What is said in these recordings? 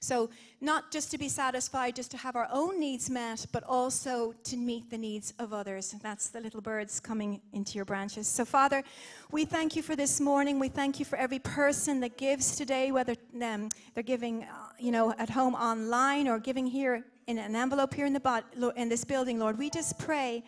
So not just to be satisfied, just to have our own needs met, but also to meet the needs of others. And that's the little birds coming into your branches. So Father, we thank you for this morning. We thank you for every person that gives today, whether they're giving, at home online or giving here in an envelope here in this building, Lord. We just pray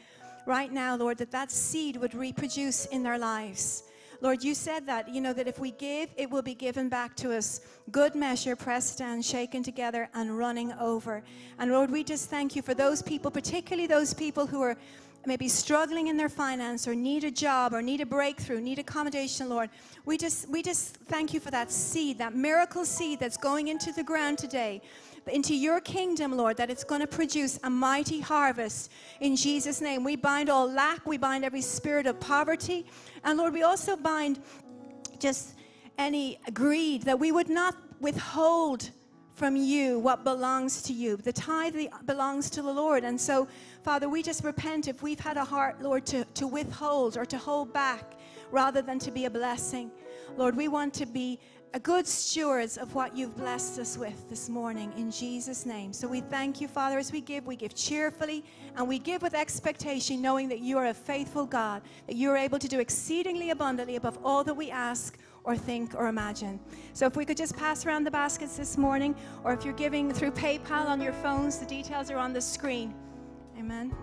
right now, Lord, that seed would reproduce in their lives. Lord, you said that if we give, it will be given back to us. Good measure, pressed down, shaken together, and running over. And Lord, we just thank you for those people, particularly those people who are maybe struggling in their finance or need a job or need a breakthrough, need accommodation, Lord. We just thank you for that seed, that miracle seed that's going into the ground today, into your kingdom, Lord, that it's going to produce a mighty harvest in Jesus' name. We bind all lack. We bind every spirit of poverty. And Lord, we also bind just any greed, that we would not withhold from you what belongs to you. The tithe belongs to the Lord. And so, Father, we just repent if we've had a heart, Lord, to withhold or to hold back rather than to be a blessing. Lord, we want to be a good stewards of what you've blessed us with this morning in Jesus' name. So we thank you, Father, as we give cheerfully, and we give with expectation, knowing that you are a faithful God, that you're able to do exceedingly abundantly above all that we ask or think or imagine. So if we could just pass around the baskets this morning, or if you're giving through PayPal on your phones, the details are on the screen. Amen.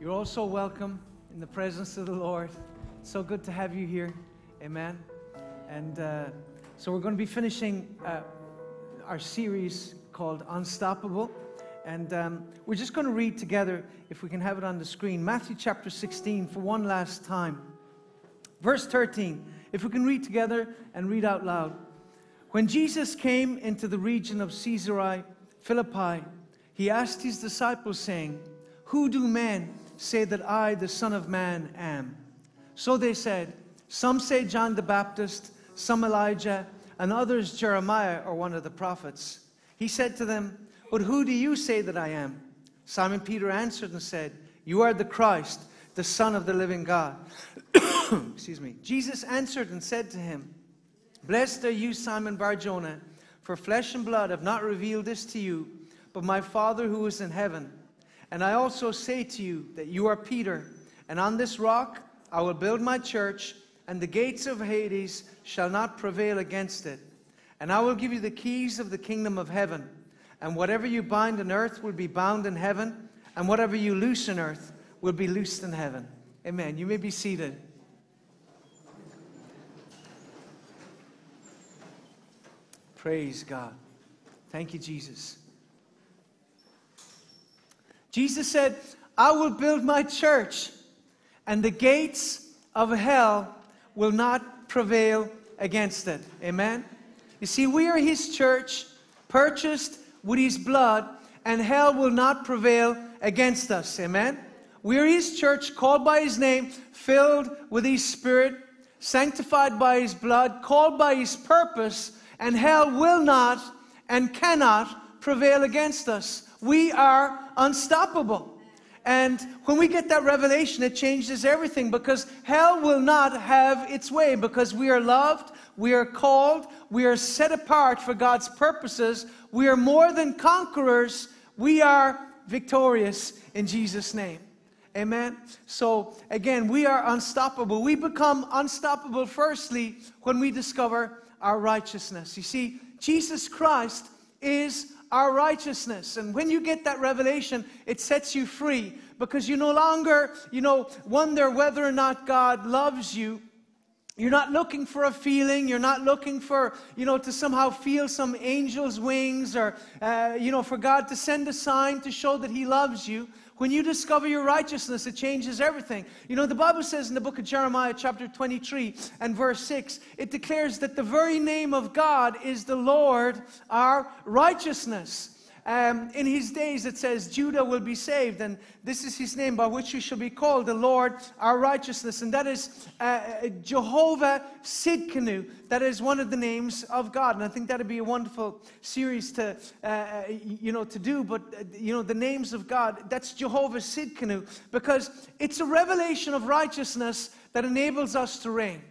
You're also welcome in the presence of the Lord. It's so good to have you here. Amen. And so we're going to be finishing our series called Unstoppable. And we're just going to read together, if we can have it on the screen, Matthew chapter 16 for one last time. Verse 13, if we can read together and read out loud. When Jesus came into the region of Caesarea Philippi, he asked his disciples, saying, "Who do men say that I, the Son of Man, am?" So they said, "Some say John the Baptist, some Elijah, and others Jeremiah or one of the prophets." He said to them, "But who do you say that I am?" Simon Peter answered and said, "You are the Christ, the Son of the living God." Excuse me. Jesus answered and said to him, "Blessed are you, Simon bar-Jonah, for flesh and blood have not revealed this to you, but my Father who is in heaven. And I also say to you that you are Peter, and on this rock I will build my church, and the gates of Hades shall not prevail against it. And I will give you the keys of the kingdom of heaven. And whatever you bind on earth will be bound in heaven, and whatever you loose on earth will be loosed in heaven." Amen. You may be seated. Praise God. Thank you, Jesus. Jesus said, "I will build my church, and the gates of hell will not prevail against it." Amen? You see, we are his church, purchased with his blood, and hell will not prevail against us. Amen? We are his church, called by his name, filled with his spirit, sanctified by his blood, called by his purpose, and hell will not and cannot prevail against us. We are unstoppable. And when we get that revelation, it changes everything, because hell will not have its way, because we are loved, we are called, we are set apart for God's purposes. We are more than conquerors. We are victorious in Jesus' name. Amen. So again, we are unstoppable. We become unstoppable firstly when we discover our righteousness. You see, Jesus Christ is our righteousness. And when you get that revelation, it sets you free, because you no longer, wonder whether or not God loves you. You're not looking for a feeling. You're not looking for, to somehow feel some angel's wings or, for God to send a sign to show that He loves you. When you discover your righteousness, it changes everything. The Bible says in the book of Jeremiah, chapter 23 and verse 6, it declares that the very name of God is the Lord, our righteousness. In His days, it says, Judah will be saved, and this is His name by which you shall be called, the Lord, our righteousness. And that is Jehovah Sidkenu. That is one of the names of God. And I think that would be a wonderful series to, to do. But, the names of God, that's Jehovah Sidkenu, because it's a revelation of righteousness that enables us to reign.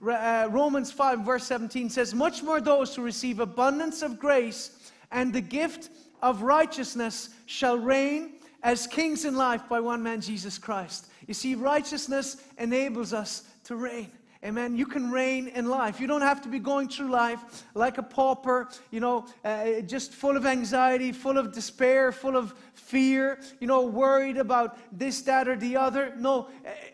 Romans 5, verse 17 says, much more those who receive abundance of grace and the gift of righteousness shall reign as kings in life by one man, Jesus Christ. You see, righteousness enables us to reign. Amen. You can reign in life. You don't have to be going through life like a pauper, just full of anxiety, full of despair, full of fear, worried about this, that, or the other. No,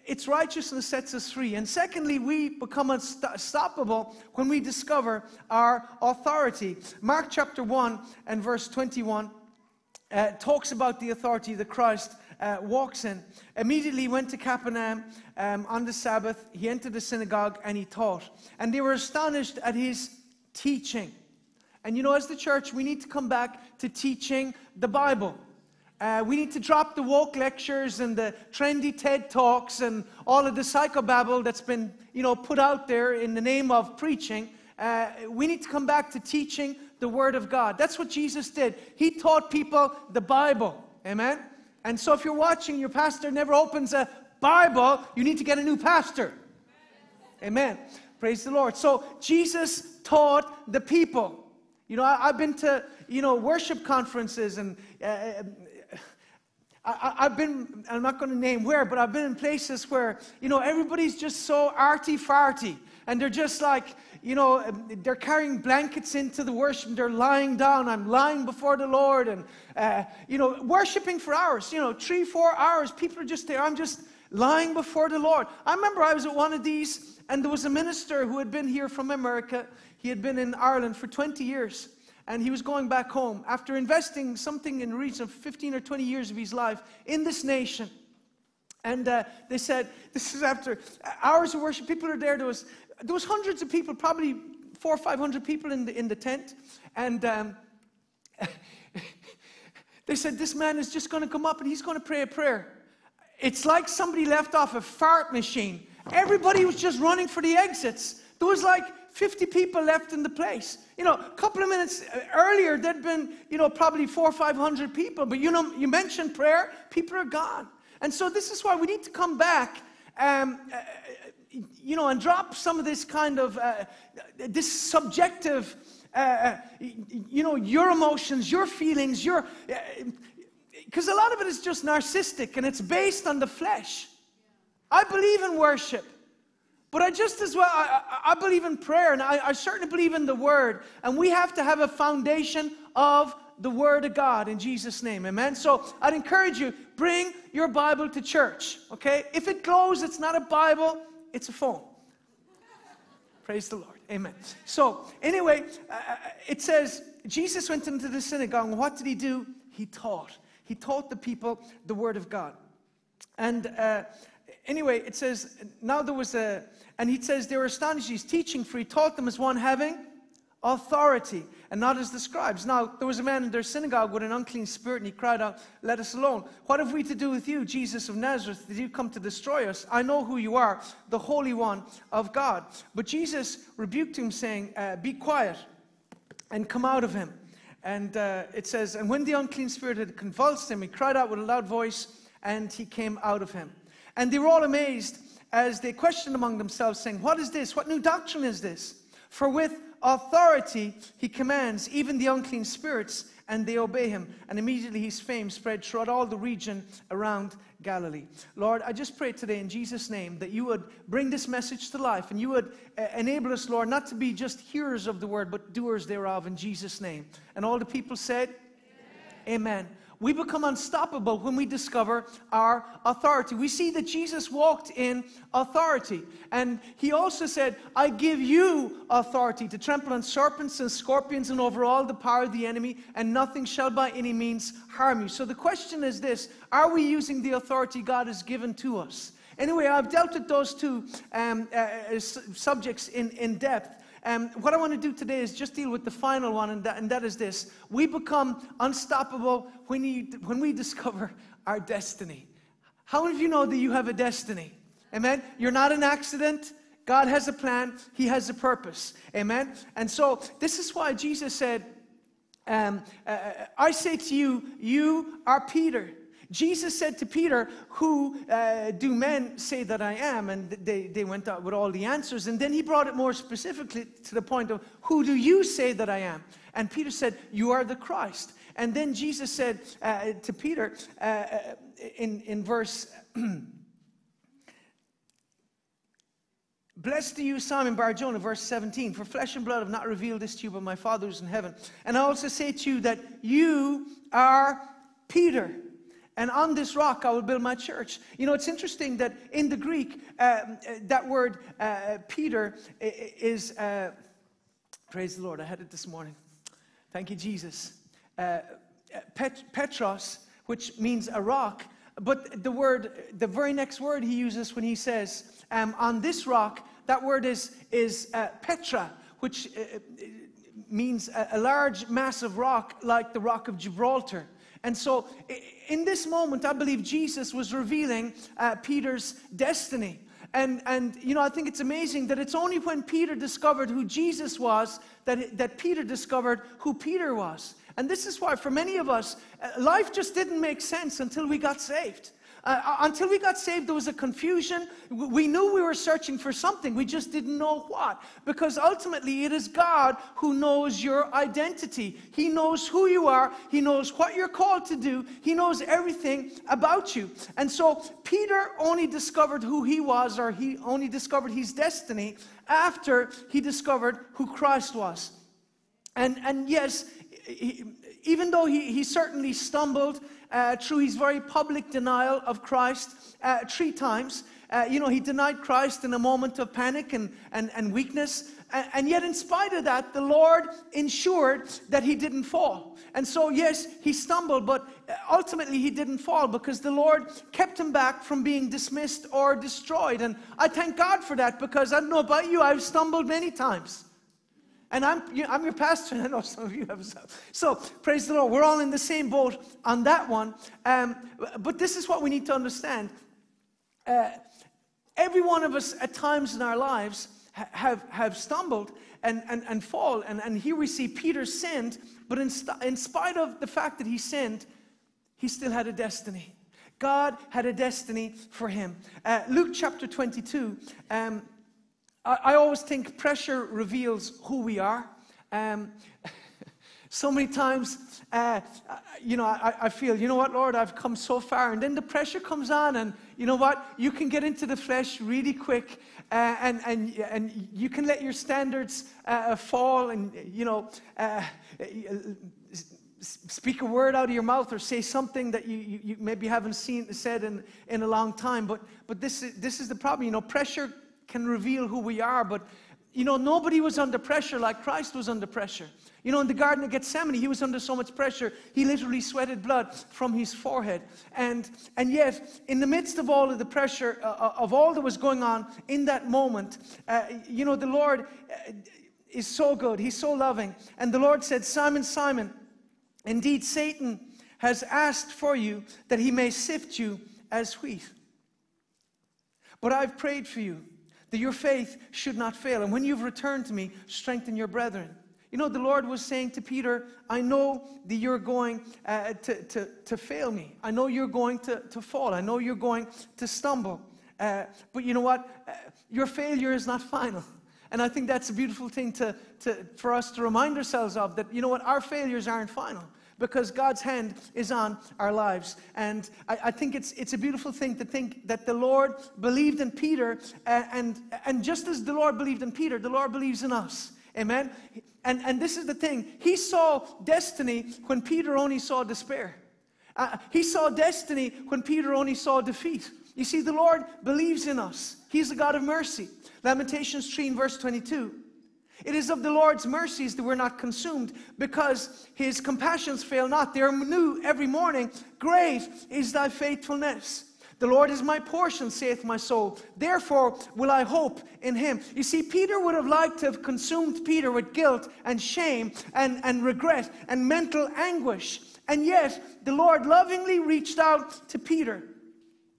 it's righteousness sets us free. And secondly, we become unstoppable when we discover our authority. Mark chapter 1 and verse 21 talks about the authority that Christ walks in. Immediately went to Capernaum on the Sabbath. He entered the synagogue and he taught. And they were astonished at his teaching. And as the church, we need to come back to teaching the Bible. We need to drop the woke lectures and the trendy TED Talks and all of the psychobabble that's been, put out there in the name of preaching. We need to come back to teaching the Word of God. That's what Jesus did. He taught people the Bible. Amen? And so if you're watching, your pastor never opens a Bible, you need to get a new pastor. Amen. Praise the Lord. So Jesus taught the people. I've been to, worship conferences, and I'm not going to name where, but I've been in places where, everybody's just so arty-farty. And they're just like, they're carrying blankets into the worship. They're lying down. I'm lying before the Lord. And, worshiping for hours, 3-4 hours. People are just there. I'm just lying before the Lord. I remember I was at one of these, and there was a minister who had been here from America. He had been in Ireland for 20 years. And he was going back home after investing something in the region of 15 or 20 years of his life in this nation. And they said, this is after hours of worship. People are there. There was hundreds of people, probably 400 or 500 people in the tent. And they said, this man is just going to come up and he's going to pray a prayer. It's like somebody left off a fart machine. Everybody was just running for the exits. There was like 50 people left in the place. A couple of minutes earlier, there'd been, probably 400 or 500 people. But, you mentioned prayer, people are gone. And so this is why we need to come back, and drop some of this kind of, this subjective, your emotions, your feelings, because a lot of it is just narcissistic and it's based on the flesh. I believe in worship, but I believe in prayer, and I certainly believe in the Word. And we have to have a foundation of the Word of God in Jesus' name. Amen. So I'd encourage you, bring your Bible to church. Okay? If it glows, it's not a Bible, it's a phone. Praise the Lord. Amen. So anyway, it says, Jesus went into the synagogue. What did He do? He taught. He taught the people the Word of God. And anyway, it says, and He says, they were astonished. He's teaching, for He taught them as one having authority, and not as the scribes. Now, there was a man in their synagogue with an unclean spirit, and he cried out, let us alone. What have we to do with you, Jesus of Nazareth? Did you come to destroy us? I know who you are, the Holy One of God. But Jesus rebuked him, saying, be quiet, and come out of him. And it says, and when the unclean spirit had convulsed him, he cried out with a loud voice, and he came out of him. And they were all amazed as they questioned among themselves, saying, what is this? What new doctrine is this? For with authority he commands even the unclean spirits, and they obey him. And immediately his fame spread throughout all the region around Galilee. Lord, I just pray today in Jesus' name that you would bring this message to life, and you would enable us, Lord, not to be just hearers of the word, but doers thereof, in Jesus' name. And all the people said, Amen. Amen. We become unstoppable when we discover our authority. We see that Jesus walked in authority. And he also said, I give you authority to trample on serpents and scorpions and over all the power of the enemy, and nothing shall by any means harm you. So the question is this: are we using the authority God has given to us? Anyway, I've dealt with those two subjects in depth. What I want to do today is just deal with the final one, and that is this. We become unstoppable when we discover our destiny. How many of you know that you have a destiny? Amen? You're not an accident. God has a plan. He has a purpose. Amen? And so this is why Jesus said, I say to you, you are Peter. Jesus said to Peter, who do men say that I am? And they went out with all the answers. And then he brought it more specifically to the point of, who do you say that I am? And Peter said, you are the Christ. And then Jesus said to Peter in verse, blessed are you, Simon bar-Jonah, verse 17, for flesh and blood have not revealed this to you, but my Father who's in heaven. And I also say to you that you are Peter, and on this rock I will build my church. You know, it's interesting that in the Greek, that word Peter is, praise the Lord, I had it this morning. Thank you, Jesus. Petros, which means a rock. But the very next word he uses when he says, on this rock, that word is Petra, which means a large massive rock like the Rock of Gibraltar. And so in this moment, I believe Jesus was revealing Peter's destiny. And you know, I think it's amazing that it's only when Peter discovered who Jesus was that Peter discovered who Peter was. And this is why for many of us, life just didn't make sense until we got saved. Until we got saved, there was a confusion. We knew we were searching for something. We just didn't know what. Because ultimately, it is God who knows your identity. He knows who you are. He knows what you're called to do. He knows everything about you. And so Peter only discovered who he was, or he only discovered his destiny after he discovered who Christ was. And yes, even though he certainly stumbled through his very public denial of Christ 3 times. You know, he denied Christ in a moment of panic and weakness. And yet, in spite of that, the Lord ensured that he didn't fall. And so, yes, he stumbled, but ultimately he didn't fall because the Lord kept him back from being dismissed or destroyed. And I thank God for that, because I don't know about you, I've stumbled many times. And I'm your pastor, and I know some of you have. So, praise the Lord. We're all in the same boat on that one. But this is what we need to understand. Every one of us at times in our lives have stumbled and fall. And here we see Peter sinned, but in spite of the fact that he sinned, he still had a destiny. God had a destiny for him. Luke chapter 22. I always think pressure reveals who we are. So many times, you know, I feel, you know what, Lord, I've come so far. And then the pressure comes on, and you know what? You can get into the flesh really quick, and you can let your standards fall, and, you know, speak a word out of your mouth or say something that you maybe haven't said in a long time. But this is the problem, you know, pressure can reveal who we are. But you know, nobody was under pressure like Christ was under pressure. You know, in the Garden of Gethsemane, he was under so much pressure, he literally sweated blood from his forehead. And yet, in the midst of all of the pressure, of all that was going on in that moment, you know, the Lord is so good. He's so loving. And the Lord said, Simon, Simon, indeed Satan has asked for you that he may sift you as wheat. But I've prayed for you, that your faith should not fail. And when you've returned to me, strengthen your brethren. You know, the Lord was saying to Peter, I know that you're going to fail me. I know you're going to fall. I know you're going to stumble. But you know what? Your failure is not final. And I think that's a beautiful thing for us to remind ourselves of, that, you know what, our failures aren't final, because God's hand is on our lives. And I think it's a beautiful thing to think that the Lord believed in Peter, and just as the Lord believed in Peter, the Lord believes in us. Amen? And this is the thing. He saw destiny when Peter only saw despair. He saw destiny when Peter only saw defeat. You see, the Lord believes in us. He's the God of mercy. Lamentations 3 and verse 22. It is of the Lord's mercies that we're not consumed, because his compassions fail not. They are new every morning. Great is thy faithfulness. The Lord is my portion, saith my soul. Therefore will I hope in him. You see, Peter would have liked to have consumed Peter with guilt and shame and regret and mental anguish. And yet, the Lord lovingly reached out to Peter.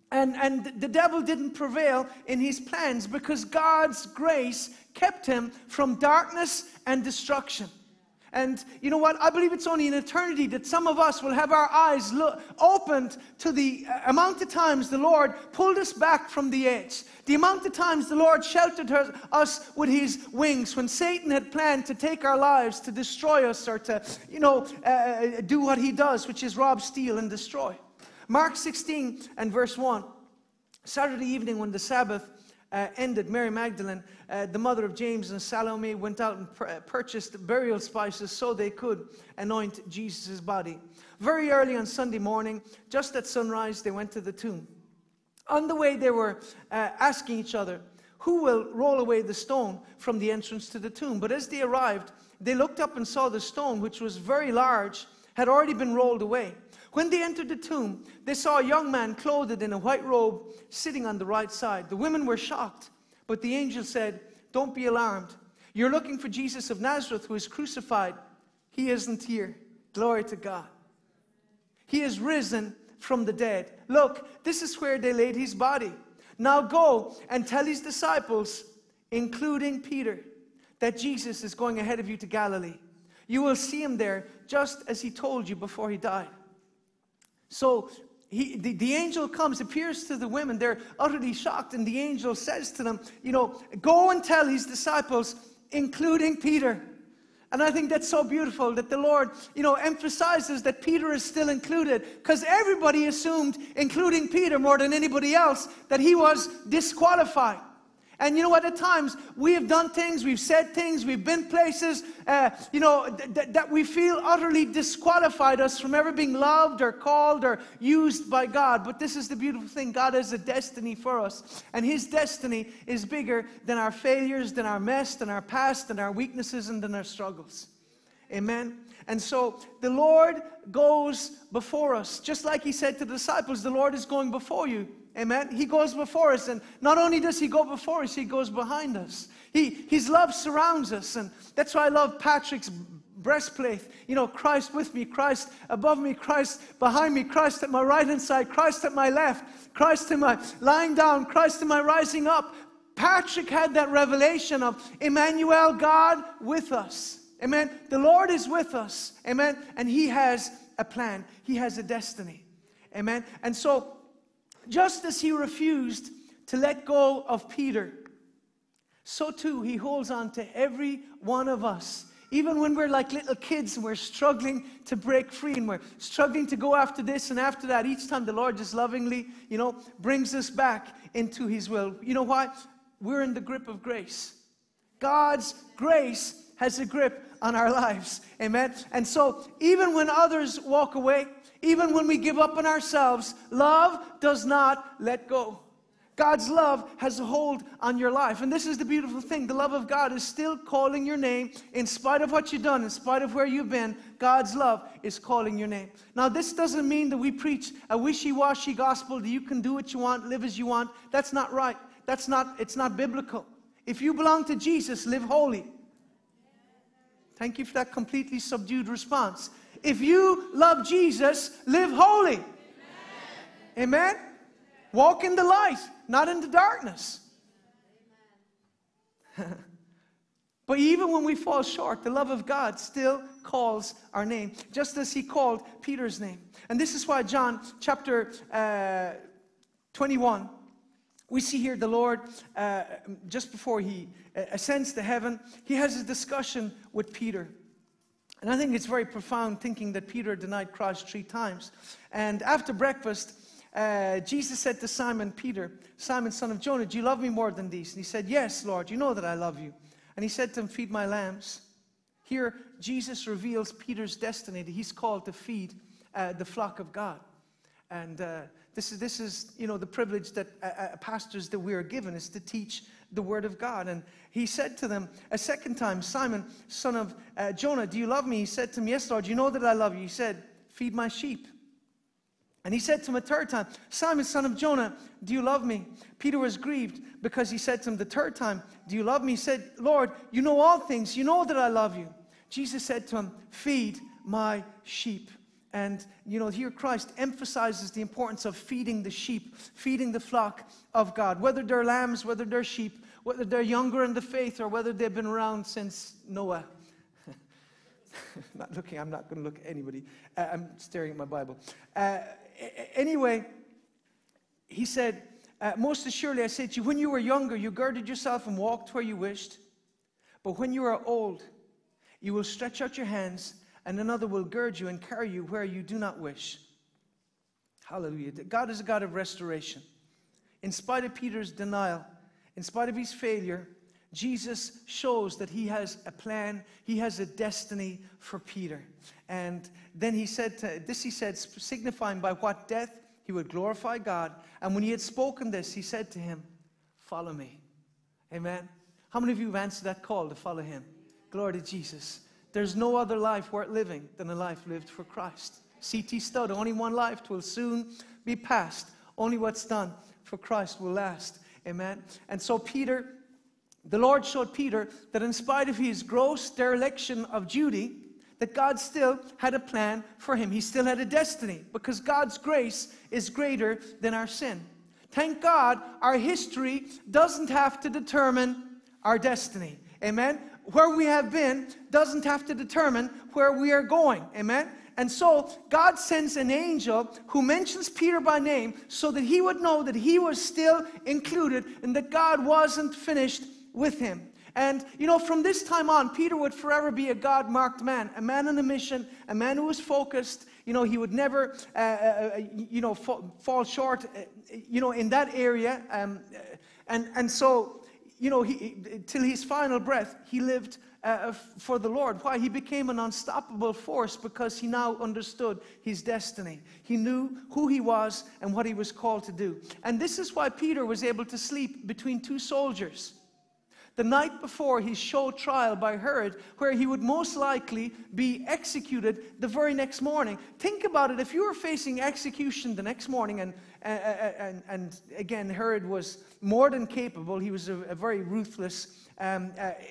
And the devil didn't prevail in his plans, because God's grace kept him from darkness and destruction. And you know what? I believe it's only in eternity that some of us will have our eyes opened to the amount of times the Lord pulled us back from the edge. The amount of times the Lord sheltered us with his wings when Satan had planned to take our lives, to destroy us, or to, you know, do what he does, which is rob, steal, and destroy. Mark 16 and verse 1, Saturday evening when the Sabbath ended, Mary Magdalene, the mother of James and Salome, went out and purchased burial spices so they could anoint Jesus' body. Very early on Sunday morning, just at sunrise, they went to the tomb. On the way, they were asking each other, who will roll away the stone from the entrance to the tomb? But as they arrived, they looked up and saw the stone, which was very large, had already been rolled away. When they entered the tomb, they saw a young man clothed in a white robe sitting on the right side. The women were shocked, but the angel said, don't be alarmed. You're looking for Jesus of Nazareth, who is crucified. He isn't here. Glory to God. He is risen from the dead. Look, this is where they laid his body. Now go and tell his disciples, including Peter, that Jesus is going ahead of you to Galilee. You will see him there, just as he told you before he died. So the angel comes, appears to the women. They're utterly shocked. And the angel says to them, you know, go and tell his disciples, including Peter. And I think that's so beautiful that the Lord, you know, emphasizes that Peter is still included, because everybody assumed, including Peter more than anybody else, that he was disqualified. And you know what, at times, we have done things, we've said things, we've been places, you know, that we feel utterly disqualified us from ever being loved or called or used by God. But this is the beautiful thing. God has a destiny for us. And his destiny is bigger than our failures, than our mess, than our past, than our weaknesses, and than our struggles. Amen. And so the Lord goes before us. Just like he said to the disciples, the Lord is going before you. Amen. He goes before us, and not only does he go before us, he goes behind us. His love surrounds us, and that's why I love Patrick's breastplate. You know, Christ with me, Christ above me, Christ behind me, Christ at my right hand side, Christ at my left, Christ in my lying down, Christ in my rising up. Patrick had that revelation of Emmanuel, God with us. Amen. The Lord is with us. Amen. And he has a plan. He has a destiny. Amen. And so, just as he refused to let go of Peter, so too he holds on to every one of us. Even when we're like little kids and we're struggling to break free and we're struggling to go after this and after that, each time the Lord just lovingly, you know, brings us back into his will. You know why? We're in the grip of grace. God's grace has a grip on our lives. Amen. And so even when others walk away, even when we give up on ourselves, love does not let go. God's love has a hold on your life. And this is the beautiful thing. The love of God is still calling your name. In spite of what you've done, in spite of where you've been, God's love is calling your name. Now, this doesn't mean that we preach a wishy-washy gospel that you can do what you want, live as you want. That's not right. It's not biblical. If you belong to Jesus, live holy. Thank you for that completely subdued response. If you love Jesus, live holy. Amen. Amen? Walk in the light, not in the darkness. But even when we fall short, the love of God still calls our name, just as he called Peter's name. And this is why John chapter 21, we see here the Lord, just before he ascends to heaven, he has a discussion with Peter. And I think it's very profound thinking that Peter denied Christ 3 times. And after breakfast, Jesus said to Simon Peter, "Simon, son of Jonah, do you love me more than these?" And he said, "Yes, Lord, you know that I love you." And he said to him, "Feed my lambs." Here, Jesus reveals Peter's destiny, that he's called to feed the flock of God. And this is you know, the privilege that pastors that we are given, is to teach the word of God. And he said to them a second time, "Simon, son of Jonah, do you love me?" He said to him, "Yes, Lord, you know that I love you." He said, "Feed my sheep." And he said to him a third time, "Simon, son of Jonah, do you love me?" Peter was grieved because he said to him the third time, "Do you love me?" He said, "Lord, you know all things. You know that I love you." Jesus said to him, "Feed my sheep." And, you know, here Christ emphasizes the importance of feeding the sheep, feeding the flock of God, whether they're lambs, whether they're sheep, whether they're younger in the faith, or whether they've been around since Noah. Not looking, I'm not going to look at anybody. I'm staring at my Bible. Anyway, he said, "Most assuredly I say to you, when you were younger, you girded yourself and walked where you wished. But when you are old, you will stretch out your hands, and another will gird you and carry you where you do not wish." Hallelujah. God is a God of restoration. In spite of Peter's denial, in spite of his failure, Jesus shows that he has a plan, he has a destiny for Peter. And then he said, signifying by what death he would glorify God. And when he had spoken this, he said to him, "Follow me." Amen. How many of you have answered that call to follow him? Glory to Jesus. There's no other life worth living than a life lived for Christ. C.T. Studd, "Only one life will soon be passed. Only what's done for Christ will last." Amen. And so Peter, the Lord showed Peter that in spite of his gross dereliction of duty, that God still had a plan for him. He still had a destiny, because God's grace is greater than our sin. Thank God our history doesn't have to determine our destiny. Amen. Where we have been doesn't have to determine where we are going. Amen. And so God sends an angel who mentions Peter by name so that he would know that he was still included and that God wasn't finished with him. And, you know, from this time on, Peter would forever be a God-marked man, a man on a mission, a man who was focused. You know, he would never, fall short, in that area. Till his final breath, he lived for the Lord. Why? He became an unstoppable force because he now understood his destiny. He knew who he was and what he was called to do. And this is why Peter was able to sleep between 2 soldiers. The night before his show trial by Herod, where he would most likely be executed the very next morning. Think about it. If you were facing execution the next morning, and again, Herod was more than capable. He was a very ruthless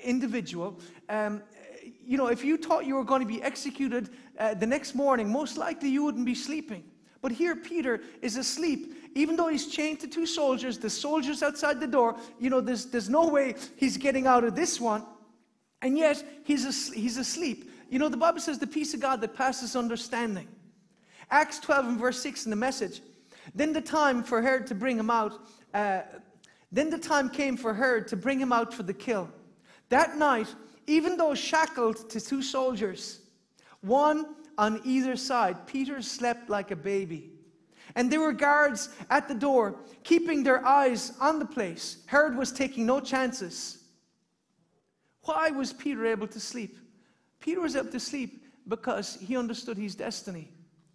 individual. If you thought you were going to be executed the next morning, most likely you wouldn't be sleeping. But here Peter is asleep. Even though he's chained to 2 soldiers, the soldiers outside the door, there's no way he's getting out of this one. And yet, he's asleep. You know, the Bible says the peace of God that passes understanding. Acts 12 and verse 6 in the Message. Then the time came for Herod to bring him out for the kill. That night, even though shackled to 2 soldiers, one on either side, Peter slept like a baby. And there were guards at the door, keeping their eyes on the place. Herod was taking no chances. Why was Peter able to sleep? Peter was able to sleep because he understood his destiny.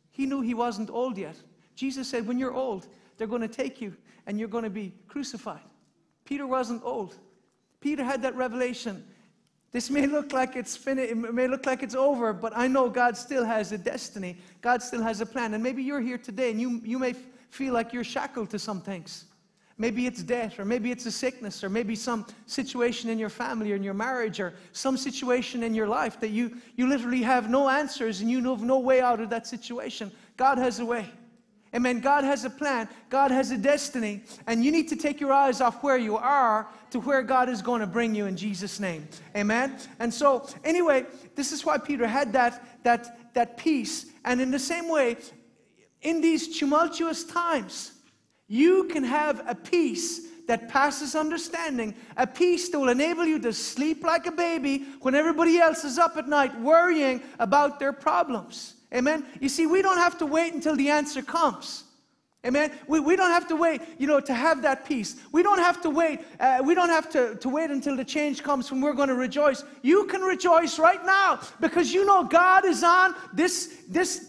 He knew he wasn't old yet. Jesus said, when you're old, they're going to take you and you're going to be crucified. Peter wasn't old. Peter had that revelation. This may look like it's finished, it may look like it's over, but I know God still has a destiny. God still has a plan. And maybe you're here today and you may feel like you're shackled to some things. Maybe it's debt, or maybe it's a sickness, or maybe some situation in your family or in your marriage, or some situation in your life that you literally have no answers and you have no way out of that situation. God has a way. Amen. God has a plan. God has a destiny. And you need to take your eyes off where you are to where God is going to bring you in Jesus' name. Amen. And so, anyway, this is why Peter had that peace. And in the same way, in these tumultuous times, you can have a peace that passes understanding, a peace that will enable you to sleep like a baby when everybody else is up at night worrying about their problems. Amen? You see, we don't have to wait until the answer comes. Amen? We don't have to wait, to have that peace. We don't have to wait. We don't have to wait until the change comes when we're going to rejoice. You can rejoice right now because you know God is on this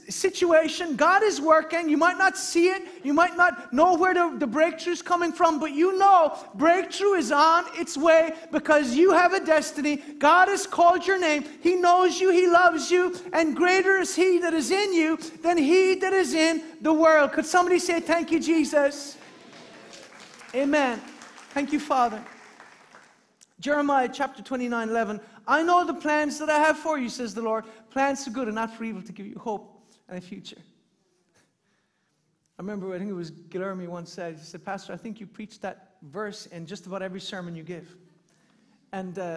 situation. God is working. You might not see it. You might not know where the breakthrough is coming from, but you know breakthrough is on its way because you have a destiny. God has called your name. He knows you. He loves you. And greater is He that is in you than he that is in the world. Could somebody say, thank you, Jesus? Amen. Thank you, Father. Jeremiah chapter 29:11. I know the plans that I have for you, says the Lord. Plans for good and not for evil, to give you hope and a future. I remember, I think it was Guillermo once said, he said, Pastor, I think you preach that verse in just about every sermon you give. And, but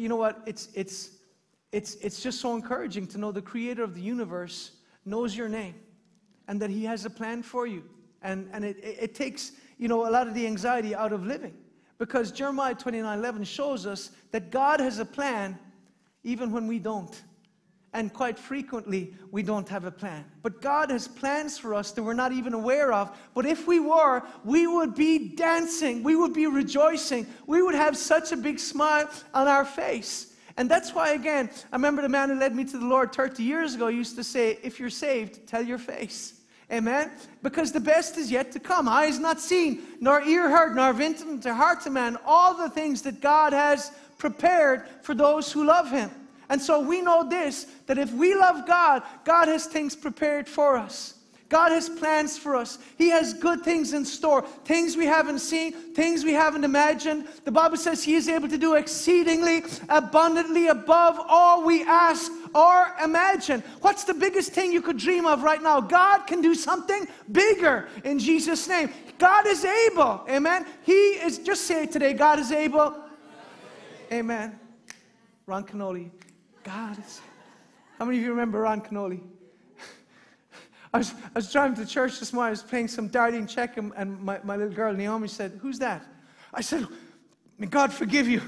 you know what? It's just so encouraging to know the creator of the universe knows your name, and that He has a plan for you. And it takes, a lot of the anxiety out of living. Because Jeremiah 29:11 shows us that God has a plan even when we don't. And quite frequently, we don't have a plan. But God has plans for us that we're not even aware of. But if we were, we would be dancing. We would be rejoicing. We would have such a big smile on our face. And that's why, again, I remember the man who led me to the Lord 30 years ago used to say, if you're saved, tell your face. Amen? Because the best is yet to come. Eye is not seen, nor ear heard, nor vision to heart to man. All the things that God has prepared for those who love Him. And so we know this, that if we love God, God has things prepared for us. God has plans for us. He has good things in store. Things we haven't seen. Things we haven't imagined. The Bible says He is able to do exceedingly abundantly above all we ask or imagine. What's the biggest thing you could dream of right now? God can do something bigger in Jesus' name. God is able. Amen. He is, just say it today, God is able. Amen. Ron Canoli. God is. How many of you remember Ron Canoli? I was driving to church this morning. I was playing some Darlene Zschech, and my little girl Naomi said, who's that? I said, may God forgive you.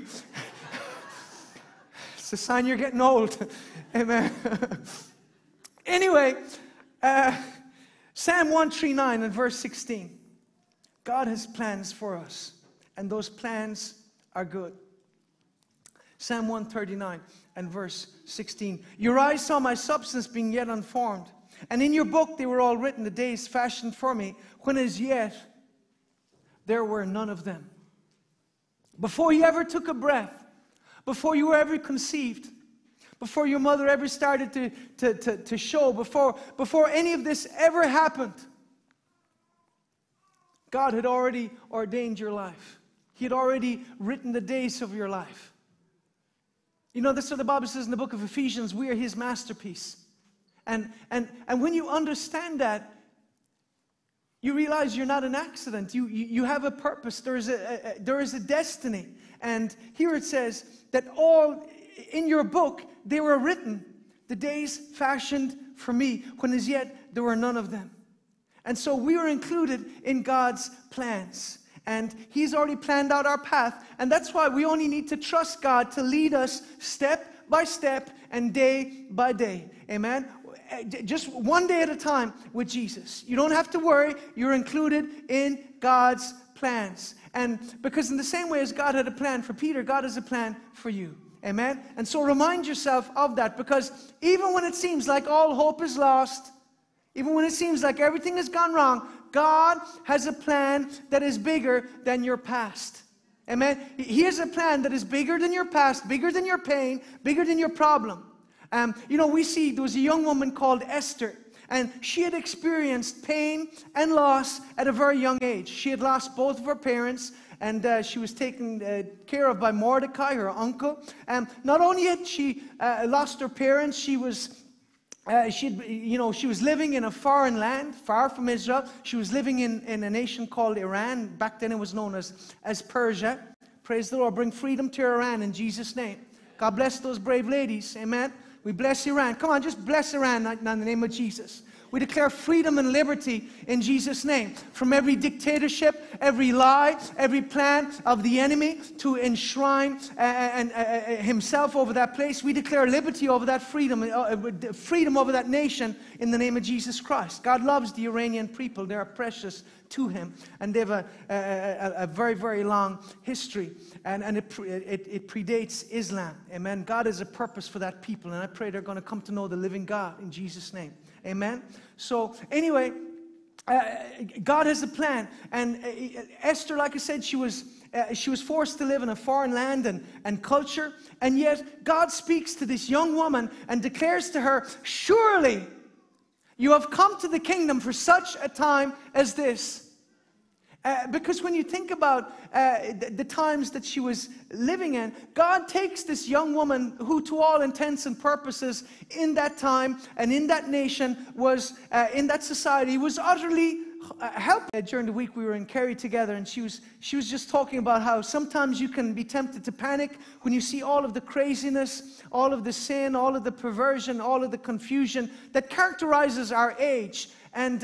It's a sign you're getting old. Amen. Anyway, Psalm 139 and verse 16. God has plans for us, and those plans are good. Psalm 139 and verse 16. Your eyes saw my substance being yet unformed. And in your book they were all written, the days fashioned for me, when as yet there were none of them. Before you ever took a breath, before you were ever conceived, before your mother ever started to show, before any of this ever happened, God had already ordained your life. He had already written the days of your life. That's what the Bible says in the book of Ephesians, we are His masterpiece. And when you understand that, you realize you're not an accident. You have a purpose. There is a destiny. And here it says that all in your book, they were written, the days fashioned for me, when as yet there were none of them. And so we are included in God's plans. And He's already planned out our path. And that's why we only need to trust God to lead us step by step and day by day. Amen? Just one day at a time with Jesus. You don't have to worry. You're included in God's plans. And because in the same way as God had a plan for Peter, God has a plan for you. Amen? And so remind yourself of that, because even when it seems like all hope is lost, even when it seems like everything has gone wrong, God has a plan that is bigger than your past. Amen? He has a plan that is bigger than your past, bigger than your pain, bigger than your problem. We see there was a young woman called Esther, and she had experienced pain and loss at a very young age. She had lost both of her parents, and she was taken care of by Mordecai, her uncle. Not only had she lost her parents, she was she was living in a foreign land, far from Israel. She was living in a nation called Iran. Back then it was known as Persia. Praise the Lord. Bring freedom to Iran in Jesus' name. God bless those brave ladies. Amen. We bless Iran. Come on, just bless Iran in the name of Jesus. We declare freedom and liberty in Jesus' name from every dictatorship, every lie, every plan of the enemy to enshrine himself over that place. We declare liberty over that freedom, freedom over that nation in the name of Jesus Christ. God loves the Iranian people. They are precious to him, and they have a very, very long history, and it predates Islam. Amen. God has a purpose for that people, and I pray they're going to come to know the living God in Jesus' name. Amen. So anyway, God has a plan, and Esther, like I said, she was forced to live in a foreign land and culture, and yet God speaks to this young woman and declares to her, surely you have come to the kingdom for such a time as this. Because when you think about the times that she was living in, God takes this young woman who to all intents and purposes in that time and in that nation was, in that society, was utterly helpless. During the week we were in Kerry together, and she was just talking about how sometimes you can be tempted to panic when you see all of the craziness, all of the sin, all of the perversion, all of the confusion that characterizes our age. And,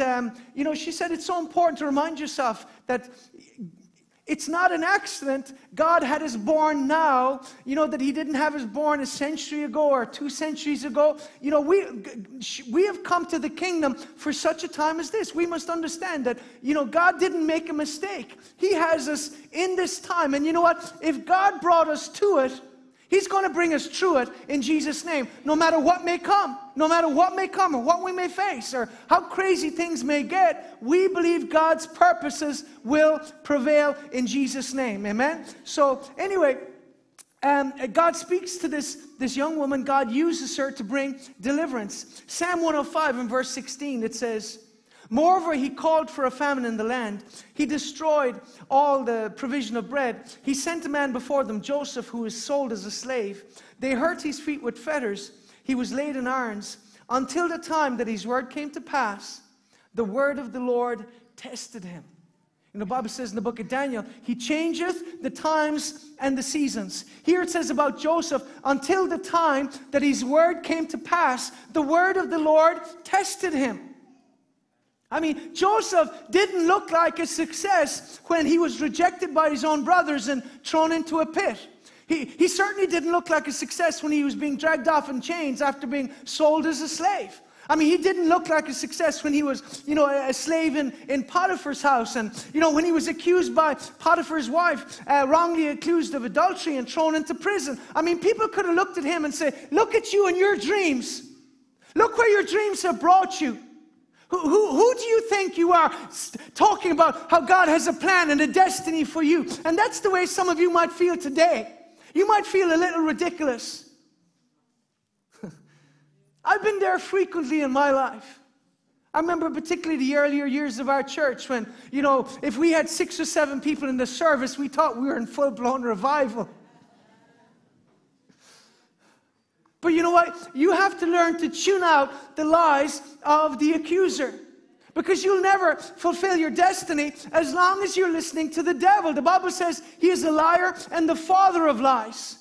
she said it's so important to remind yourself that it's not an accident. God had us born now, that he didn't have us born a century ago or 2 centuries ago. We have come to the kingdom for such a time as this. We must understand that, God didn't make a mistake. He has us in this time. And you know what? If God brought us to it, he's going to bring us through it in Jesus' name, no matter what may come, no matter what may come or what we may face or how crazy things may get. We believe God's purposes will prevail in Jesus' name. Amen. So anyway, God speaks to this young woman. God uses her to bring deliverance. Psalm 105 and verse 16, it says, moreover, he called for a famine in the land. He destroyed all the provision of bread. He sent a man before them, Joseph, who was sold as a slave. They hurt his feet with fetters. He was laid in irons until the time that his word came to pass. The word of the Lord tested him. And the Bible says in the book of Daniel, he changeth the times and the seasons. Here it says about Joseph, until the time that his word came to pass, the word of the Lord tested him. I mean, Joseph didn't look like a success when he was rejected by his own brothers and thrown into a pit. He certainly didn't look like a success when he was being dragged off in chains after being sold as a slave. I mean, he didn't look like a success when he was, a slave in Potiphar's house. And, when he was accused by Potiphar's wife, wrongly accused of adultery and thrown into prison. I mean, people could have looked at him and said, look at you and your dreams. Look where your dreams have brought you. Who do you think you are, talking about how God has a plan and a destiny for you? And that's the way some of you might feel today. You might feel a little ridiculous. I've been there frequently in my life. I remember particularly the earlier years of our church when, if we had 6 or 7 people in the service, we thought we were in full-blown revival. But you know what? You have to learn to tune out the lies of the accuser, because you'll never fulfill your destiny as long as you're listening to the devil. The Bible says he is a liar and the father of lies.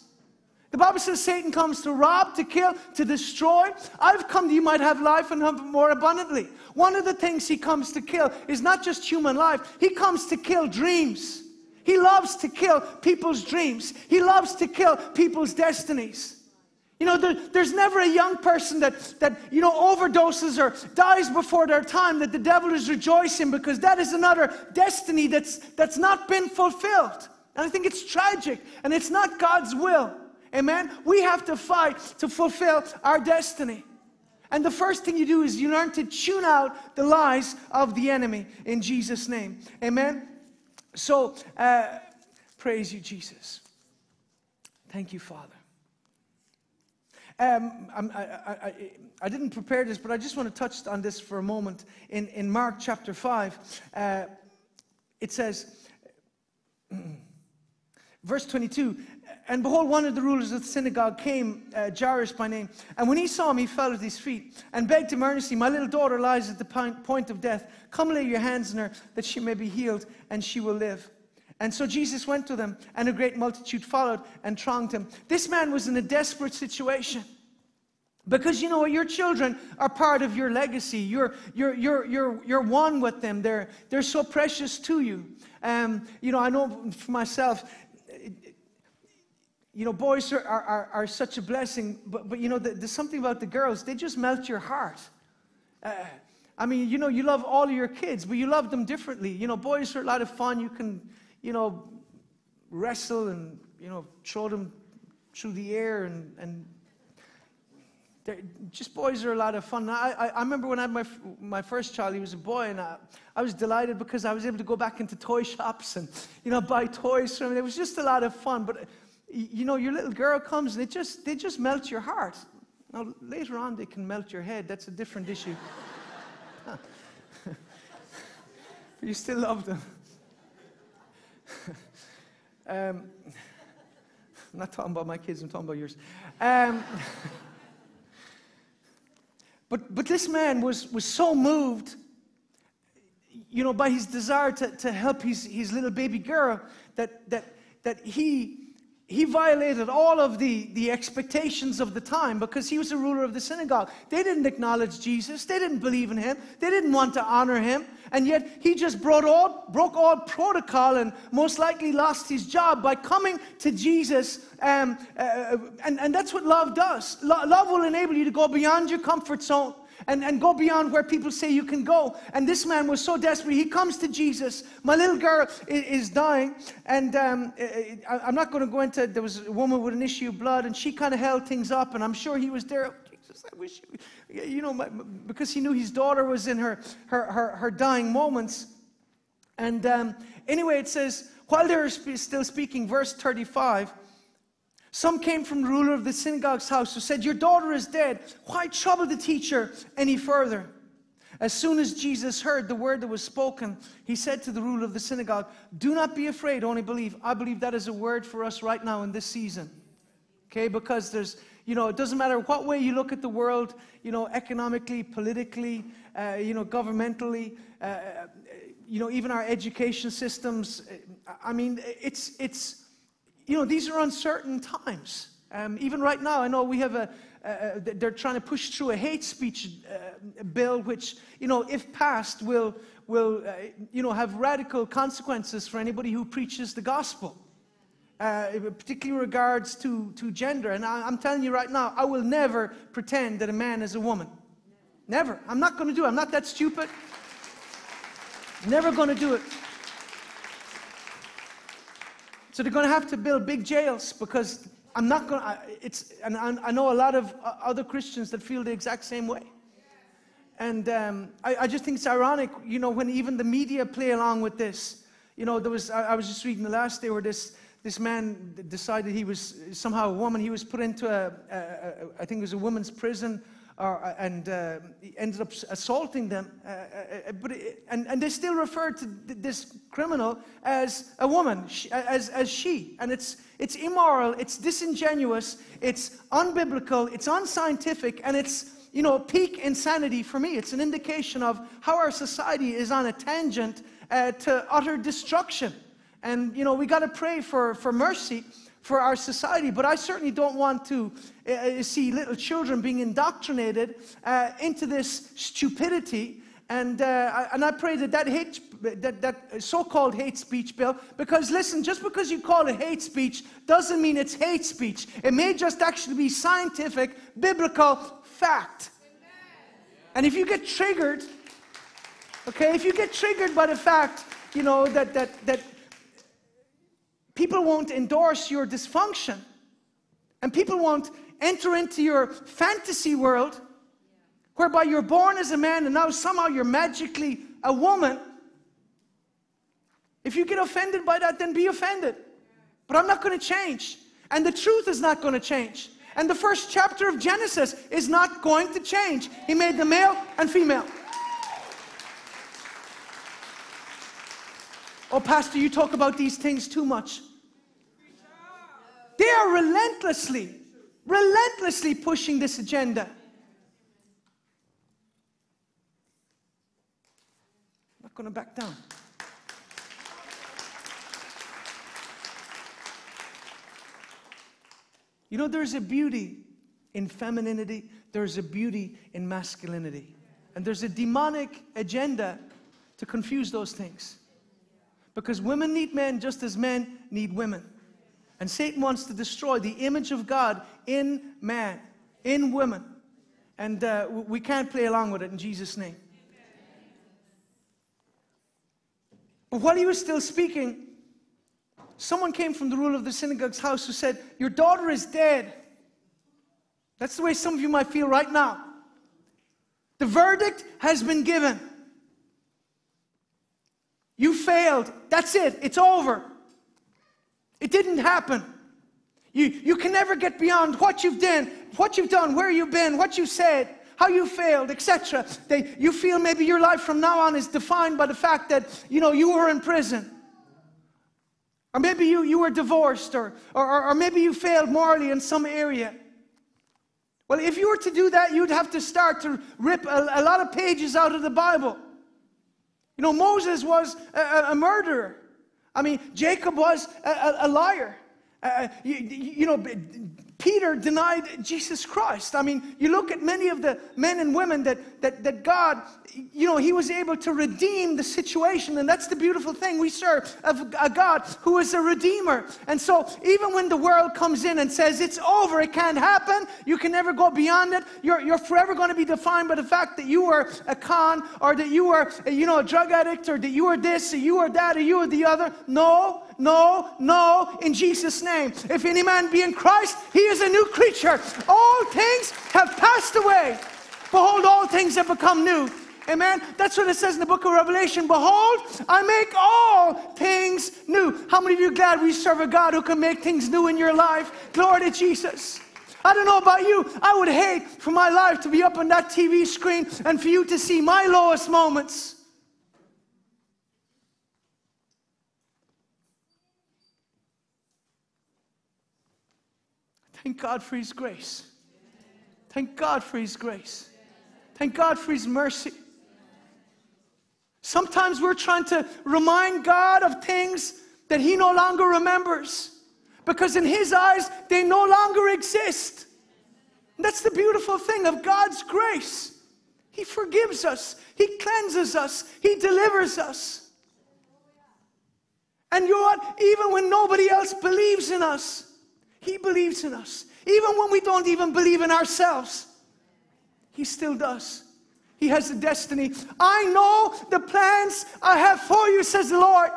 The Bible says Satan comes to rob, to kill, to destroy. I've come that you might have life and have more abundantly. One of the things he comes to kill is not just human life. He comes to kill dreams. He loves to kill people's dreams. He loves to kill people's destinies. There's never a young person that overdoses or dies before their time that the devil is rejoicing, because that is another destiny that's not been fulfilled. And I think it's tragic, and it's not God's will. Amen? We have to fight to fulfill our destiny. And the first thing you do is you learn to tune out the lies of the enemy in Jesus' name. Amen? So, praise you, Jesus. Thank you, Father. I didn't prepare this, but I just want to touch on this for a moment. In Mark chapter 5, it says, Verse 22, and behold, one of the rulers of the synagogue came, Jairus by name, and when he saw him, he fell at his feet and begged him earnestly, my little daughter lies at the point of death. Come lay your hands on her that she may be healed and she will live. And so Jesus went to them, and a great multitude followed and thronged him. This man was in a desperate situation. Because you know what, your children are part of your legacy. You're one with them. They're so precious to you. You know, I know for myself, you know, boys are such a blessing. But you know, there's something about the girls. They just melt your heart. I mean, you know, you love all of your kids, but you love them differently. You know, boys are a lot of fun. You can, you know, wrestle and, you know, throw them through the air and just boys are a lot of fun. I remember when I had my first child, he was a boy, and I was delighted because I was able to go back into toy shops and, you know, buy toys from him. It was just a lot of fun. But, you know, your little girl comes, and they just melt your heart. Now, later on, they can melt your head. That's a different issue. Huh. But you still love them. I'm not talking about my kids. I'm talking about yours. But this man was so moved, you know, by his desire to help his little baby girl that he violated all of the expectations of the time because he was a ruler of the synagogue. They didn't acknowledge Jesus. They didn't believe in him. They didn't want to honor him. And yet he just broke all protocol and most likely lost his job by coming to Jesus. And that's what love does. Love will enable you to go beyond your comfort zone and go beyond where people say you can go. And this man was so desperate. He comes to Jesus. My little girl is dying. And I'm not going to go into it. There was a woman with an issue of blood, and she kind of held things up. And I'm sure he was there. I wish you know, because he knew his daughter was in her dying moments. And anyway, it says, while they were still speaking, verse 35, some came from the ruler of the synagogue's house who said, your daughter is dead. Why trouble the teacher any further? As soon as Jesus heard the word that was spoken, he said to the ruler of the synagogue, do not be afraid, only believe. I believe that is a word for us right now in this season. Okay, because there's, you know, it doesn't matter what way you look at the world, you know, economically, politically, you know, governmentally, you know, even our education systems. I mean, it's, you know, these are uncertain times. Even right now, I know we have they're trying to push through a hate speech bill, which, you know, if passed, will you know, have radical consequences for anybody who preaches the gospel. Particularly regards to gender. And I'm telling you right now, I will never pretend that a man is a woman. Never. I'm not going to do it. I'm not that stupid. Never going to do it. So they're going to have to build big jails because I'm not going to. And I know a lot of other Christians that feel the exact same way. And I just think it's ironic, you know, when even the media play along with this. You know, I was just reading the last day where this man decided he was somehow a woman. He was put into I think it was a women's prison, and he ended up assaulting them. But they still refer to this criminal as a woman, as she. And it's immoral, it's disingenuous, it's unbiblical, it's unscientific, and it's, you know, peak insanity for me. It's an indication of how our society is on a tangent to utter destruction. And, you know, we got to pray for mercy for our society. But I certainly don't want to see little children being indoctrinated into this stupidity. And I pray that so-called hate speech bill, because listen, just because you call it hate speech doesn't mean it's hate speech. It may just actually be scientific, biblical fact. Amen. And if you get triggered, okay, if you get triggered by the fact, you know, that people won't endorse your dysfunction, and people won't enter into your fantasy world whereby you're born as a man and now somehow you're magically a woman. If you get offended by that, then be offended. But I'm not going to change. And the truth is not going to change. And the first chapter of Genesis is not going to change. He made the male and female. Oh, Pastor, you talk about these things too much. are relentlessly pushing this agenda. I'm not going to back down. You know, there's a beauty in femininity. There's a beauty in masculinity. And there's a demonic agenda to confuse those things. Because women need men just as men need women. And Satan wants to destroy the image of God in man, in women. And we can't play along with it in Jesus' name. But while he was still speaking, someone came from the ruler of the synagogue's house who said, "Your daughter is dead." That's the way some of you might feel right now. The verdict has been given. You failed. That's it. It's over. It didn't happen. You can never get beyond what you've done, where you've been, what you said, how you failed, etc. You feel maybe your life from now on is defined by the fact that, you know, you were in prison. Or maybe you were divorced, or maybe you failed morally in some area. Well, if you were to do that, you'd have to start to rip a lot of pages out of the Bible. You know, Moses was a murderer. I mean, Jacob was a liar. You know, Peter denied Jesus Christ. I mean, you look at many of the men and women that God, you know, he was able to redeem the situation. And that's the beautiful thing. We serve a God who is a redeemer. And so even when the world comes in and says, it's over, it can't happen, you can never go beyond it, you're forever going to be defined by the fact that you were a con, or that you were, you know, a drug addict, or that you were this, or you were that, or you were the other. No. No, no, in Jesus' name. If any man be in Christ, he is a new creature. All things have passed away. Behold, all things have become new. Amen? That's what it says in the book of Revelation. Behold, I make all things new. How many of you are glad we serve a God who can make things new in your life? Glory to Jesus. I don't know about you. I would hate for my life to be up on that TV screen and for you to see my lowest moments. Thank God for His grace. Thank God for His grace. Thank God for His mercy. Sometimes we're trying to remind God of things that He no longer remembers, because in His eyes, they no longer exist. And that's the beautiful thing of God's grace. He forgives us. He cleanses us. He delivers us. And you know what? Even when nobody else believes in us, He believes in us. Even when we don't even believe in ourselves, He still does. He has a destiny. I know the plans I have for you, says the Lord.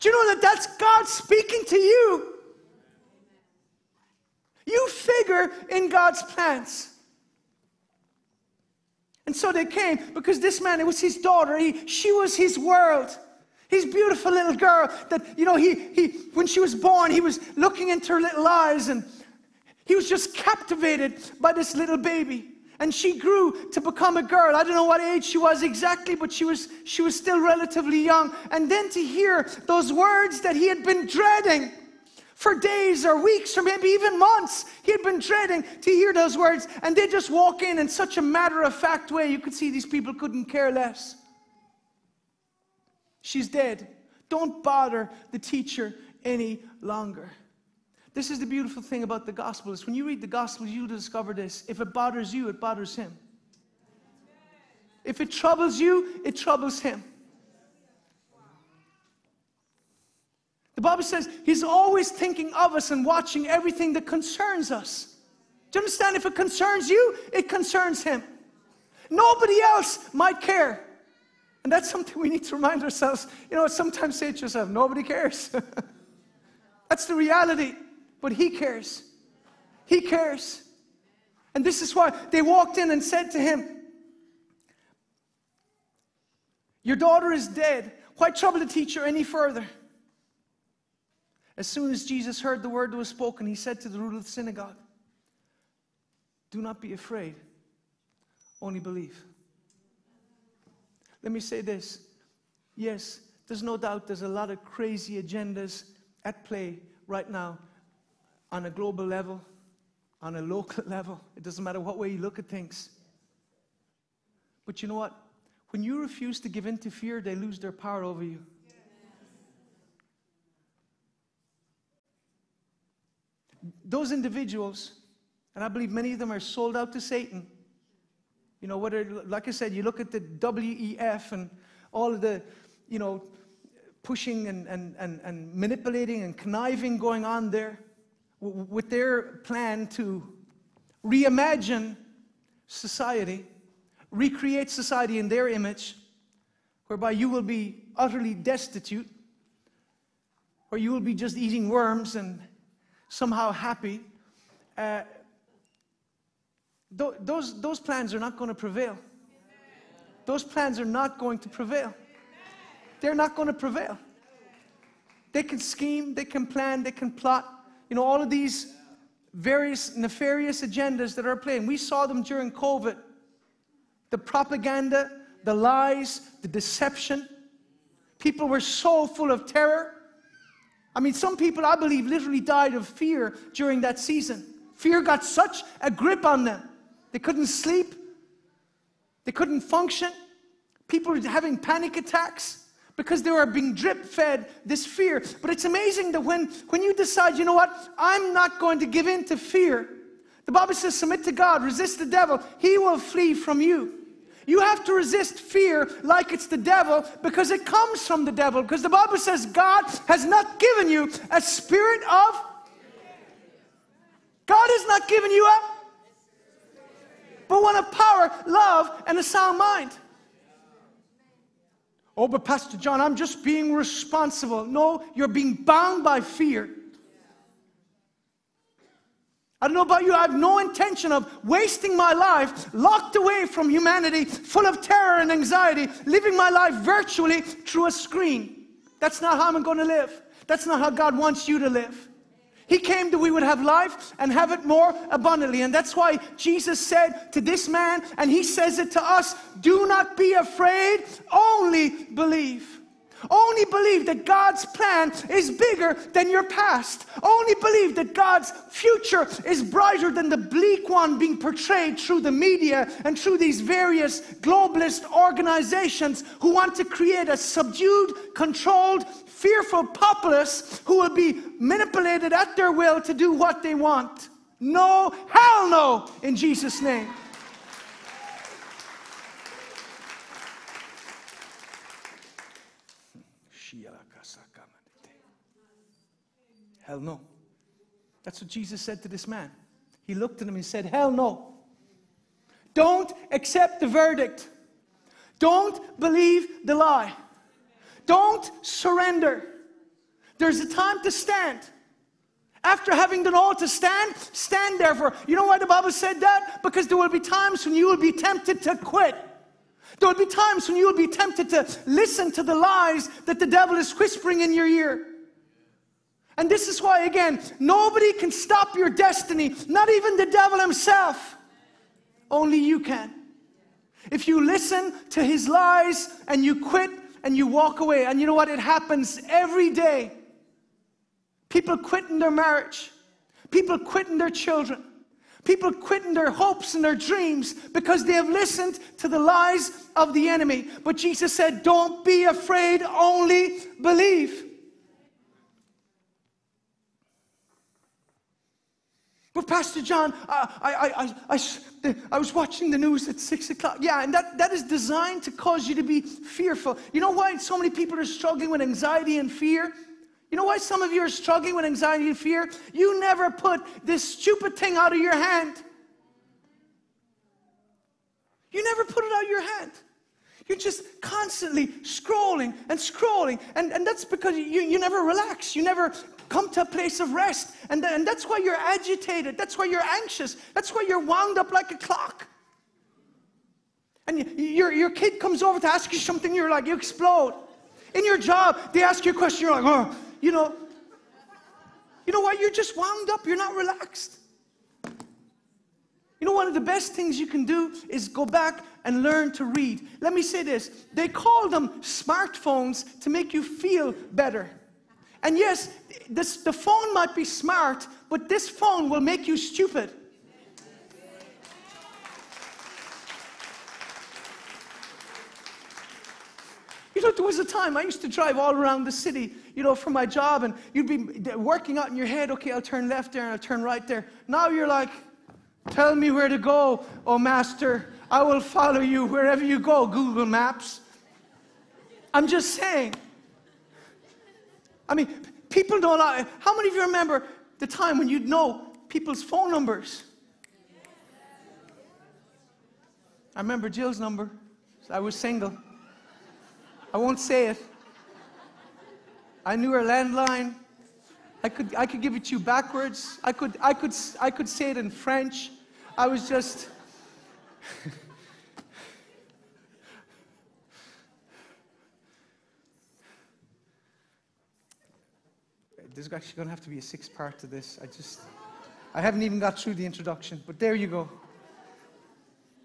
Do you know that that's God speaking to you? You figure in God's plans. And so they came, because this man, it was his daughter. She was his world. His beautiful little girl that, you know, when she was born, he was looking into her little eyes, and he was just captivated by this little baby. And she grew to become a girl. I don't know what age she was exactly, but she was still relatively young. And then to hear those words that he had been dreading for days or weeks or maybe even months, he had been dreading to hear those words. And they just walk in such a matter-of-fact way. You could see these people couldn't care less. She's dead. Don't bother the teacher any longer. This is the beautiful thing about the Gospels. When you read the Gospels, you discover this. If it bothers you, it bothers Him. If it troubles you, it troubles Him. The Bible says He's always thinking of us and watching everything that concerns us. Do you understand? If it concerns you, it concerns Him. Nobody else might care. And that's something we need to remind ourselves. You know, sometimes say to yourself, nobody cares. That's the reality. But He cares. He cares. And this is why they walked in and said to him, "Your daughter is dead. Why trouble the teacher any further?" As soon as Jesus heard the word that was spoken, He said to the ruler of the synagogue, "Do not be afraid, only believe." Let me say this. Yes, there's no doubt there's a lot of crazy agendas at play right now on a global level, on a local level. It doesn't matter what way you look at things. But you know what? When you refuse to give in to fear, they lose their power over you. Those individuals, and I believe many of them are sold out to Satan. You know, whether, like I said, you look at the WEF and all of the, you know, pushing and manipulating and conniving going on there with their plan to reimagine society, recreate society in their image, whereby you will be utterly destitute, or you will be just eating worms and somehow happy. Those plans are not going to prevail. Those plans are not going to prevail. They're not going to prevail. They can scheme, they can plan, they can plot. You know, all of these various nefarious agendas that are playing. We saw them during COVID. The propaganda, the lies, the deception. People were so full of terror. I mean, some people, I believe, literally died of fear during that season. Fear got such a grip on them. They couldn't sleep. They couldn't function. People were having panic attacks because they were being drip-fed this fear. But it's amazing that when you decide, you know what, I'm not going to give in to fear. The Bible says, submit to God, resist the devil. He will flee from you. You have to resist fear like it's the devil, because it comes from the devil. Because the Bible says God has not given you a spirit of fear. God has not given you a, but one of power, love, and a sound mind. Oh, but Pastor John, I'm just being responsible. No, you're being bound by fear. I don't know about you, I have no intention of wasting my life locked away from humanity, full of terror and anxiety, living my life virtually through a screen. That's not how I'm going to live. That's not how God wants you to live. He came that we would have life and have it more abundantly. And that's why Jesus said to this man, and he says it to us, do not be afraid, only believe. Only believe that God's plan is bigger than your past. Only believe that God's future is brighter than the bleak one being portrayed through the media and through these various globalist organizations who want to create a subdued, controlled, fearful populace who will be manipulated at their will to do what they want. No, hell no, in Jesus' name. Hell no. That's what Jesus said to this man. He looked at him and said, hell no. Don't accept the verdict. Don't believe the lie. Don't surrender. There's a time to stand. After having done all to stand, stand therefore. You know why the Bible said that? Because there will be times when you will be tempted to quit. There will be times when you will be tempted to listen to the lies that the devil is whispering in your ear. And this is why, again, nobody can stop your destiny, not even the devil himself. Only you can. If you listen to his lies and you quit and you walk away, and you know what? It happens every day. People quitting their marriage. People quitting their children. People quitting their hopes and their dreams because they have listened to the lies of the enemy. But Jesus said, don't be afraid, only believe. But Pastor John, I was watching the news at 6 o'clock. Yeah, and that is designed to cause you to be fearful. You know why so many people are struggling with anxiety and fear? You know why some of you are struggling with anxiety and fear? You never put this stupid thing out of your hand. You never put it out of your hand. You're just constantly scrolling and scrolling. And that's because you never relax. You never come to a place of rest. And that's why you're agitated. That's why you're anxious. That's why you're wound up like a clock. And your kid comes over to ask you something, you're like, you explode. In your job, they ask you a question, you're like, oh, you know. You know why? You're just wound up. You're not relaxed. You know, one of the best things you can do is go back and learn to read. Let me say this. They call them smartphones to make you feel better. And yes, the phone might be smart, but this phone will make you stupid. You know, there was a time I used to drive all around the city, you know, for my job, and you'd be working out in your head, okay, I'll turn left there and I'll turn right there. Now you're like, tell me where to go, oh master. I will follow you wherever you go, Google Maps. I'm just saying. I mean, people don't know. How many of you remember the time when you'd know people's phone numbers? I remember Jill's number. I was single. I won't say it. I knew her landline. I could give it to you backwards. I could say it in French. I was just. There's actually going to have to be a sixth part to this. I haven't even got through the introduction, but there you go.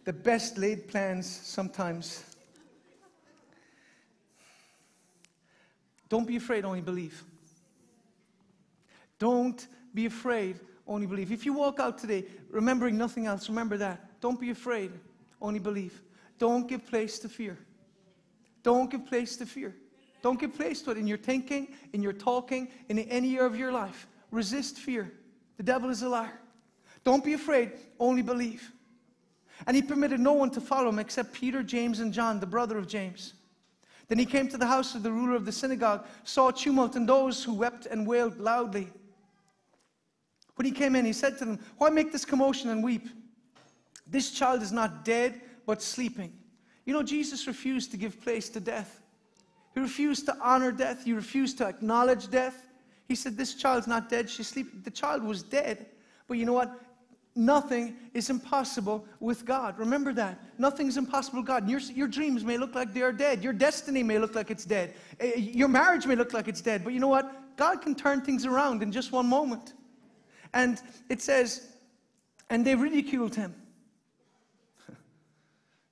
The best laid plans sometimes. Don't be afraid, only believe. Don't be afraid, only believe. If you walk out today remembering nothing else, remember that. Don't be afraid, only believe. Don't give place to fear. Don't give place to fear. Don't give place to it in your thinking, in your talking, in any area of your life. Resist fear. The devil is a liar. Don't be afraid, only believe. And he permitted no one to follow him except Peter, James, and John, the brother of James. Then he came to the house of the ruler of the synagogue, saw tumult and those who wept and wailed loudly. When he came in, he said to them, "Why make this commotion and weep? This child is not dead, but sleeping." You know, Jesus refused to give place to death. He refused to honor death. He refused to acknowledge death. He said, "This child's not dead. She's sleeping." The child was dead. But you know what? Nothing is impossible with God. Remember that. Nothing's impossible with God. Your dreams may look like they are dead. Your destiny may look like it's dead. Your marriage may look like it's dead. But you know what? God can turn things around in just one moment. And it says, and they ridiculed him.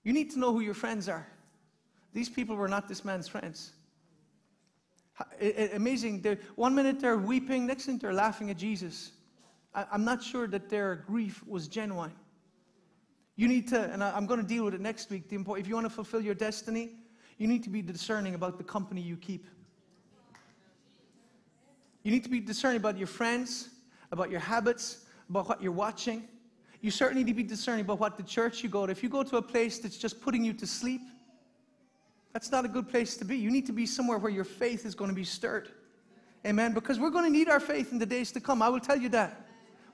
You need to know who your friends are. These people were not this man's friends. Amazing. One minute they're weeping, next minute they're laughing at Jesus. I'm not sure that their grief was genuine. You need to, and I'm going to deal with it next week, if you want to fulfill your destiny, you need to be discerning about the company you keep. You need to be discerning about your friends, about your habits, about what you're watching. You certainly need to be discerning about what the church you go to. If you go to a place that's just putting you to sleep, that's not a good place to be. You need to be somewhere where your faith is going to be stirred. Amen? Because we're going to need our faith in the days to come. I will tell you that.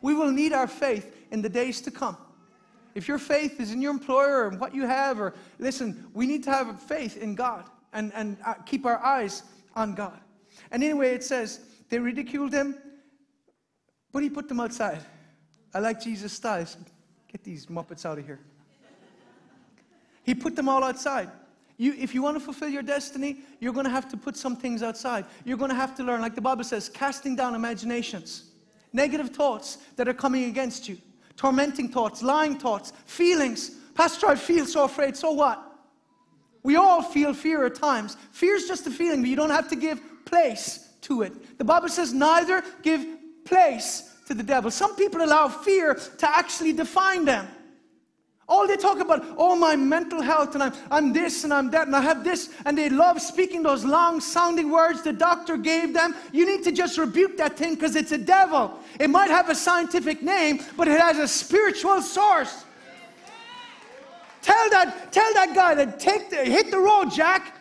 We will need our faith in the days to come. If your faith is in your employer and what you have, or listen, we need to have faith in God and keep our eyes on God. And anyway, it says, they ridiculed him, but he put them outside. I like Jesus' style. Get these Muppets out of here. He put them all outside. If you want to fulfill your destiny, you're going to have to put some things outside. You're going to have to learn, like the Bible says, casting down imaginations, negative thoughts that are coming against you, tormenting thoughts, lying thoughts, feelings. Pastor, I feel so afraid. So what? We all feel fear at times. Fear is just a feeling, but you don't have to give place to it. The Bible says neither give place to the devil. Some people allow fear to actually define them. All they talk about, oh, my mental health, and I'm this, and I'm that, and I have this. And they love speaking those long-sounding words the doctor gave them. You need to just rebuke that thing because it's a devil. It might have a scientific name, but it has a spiritual source. Tell that guy to hit the road, Jack.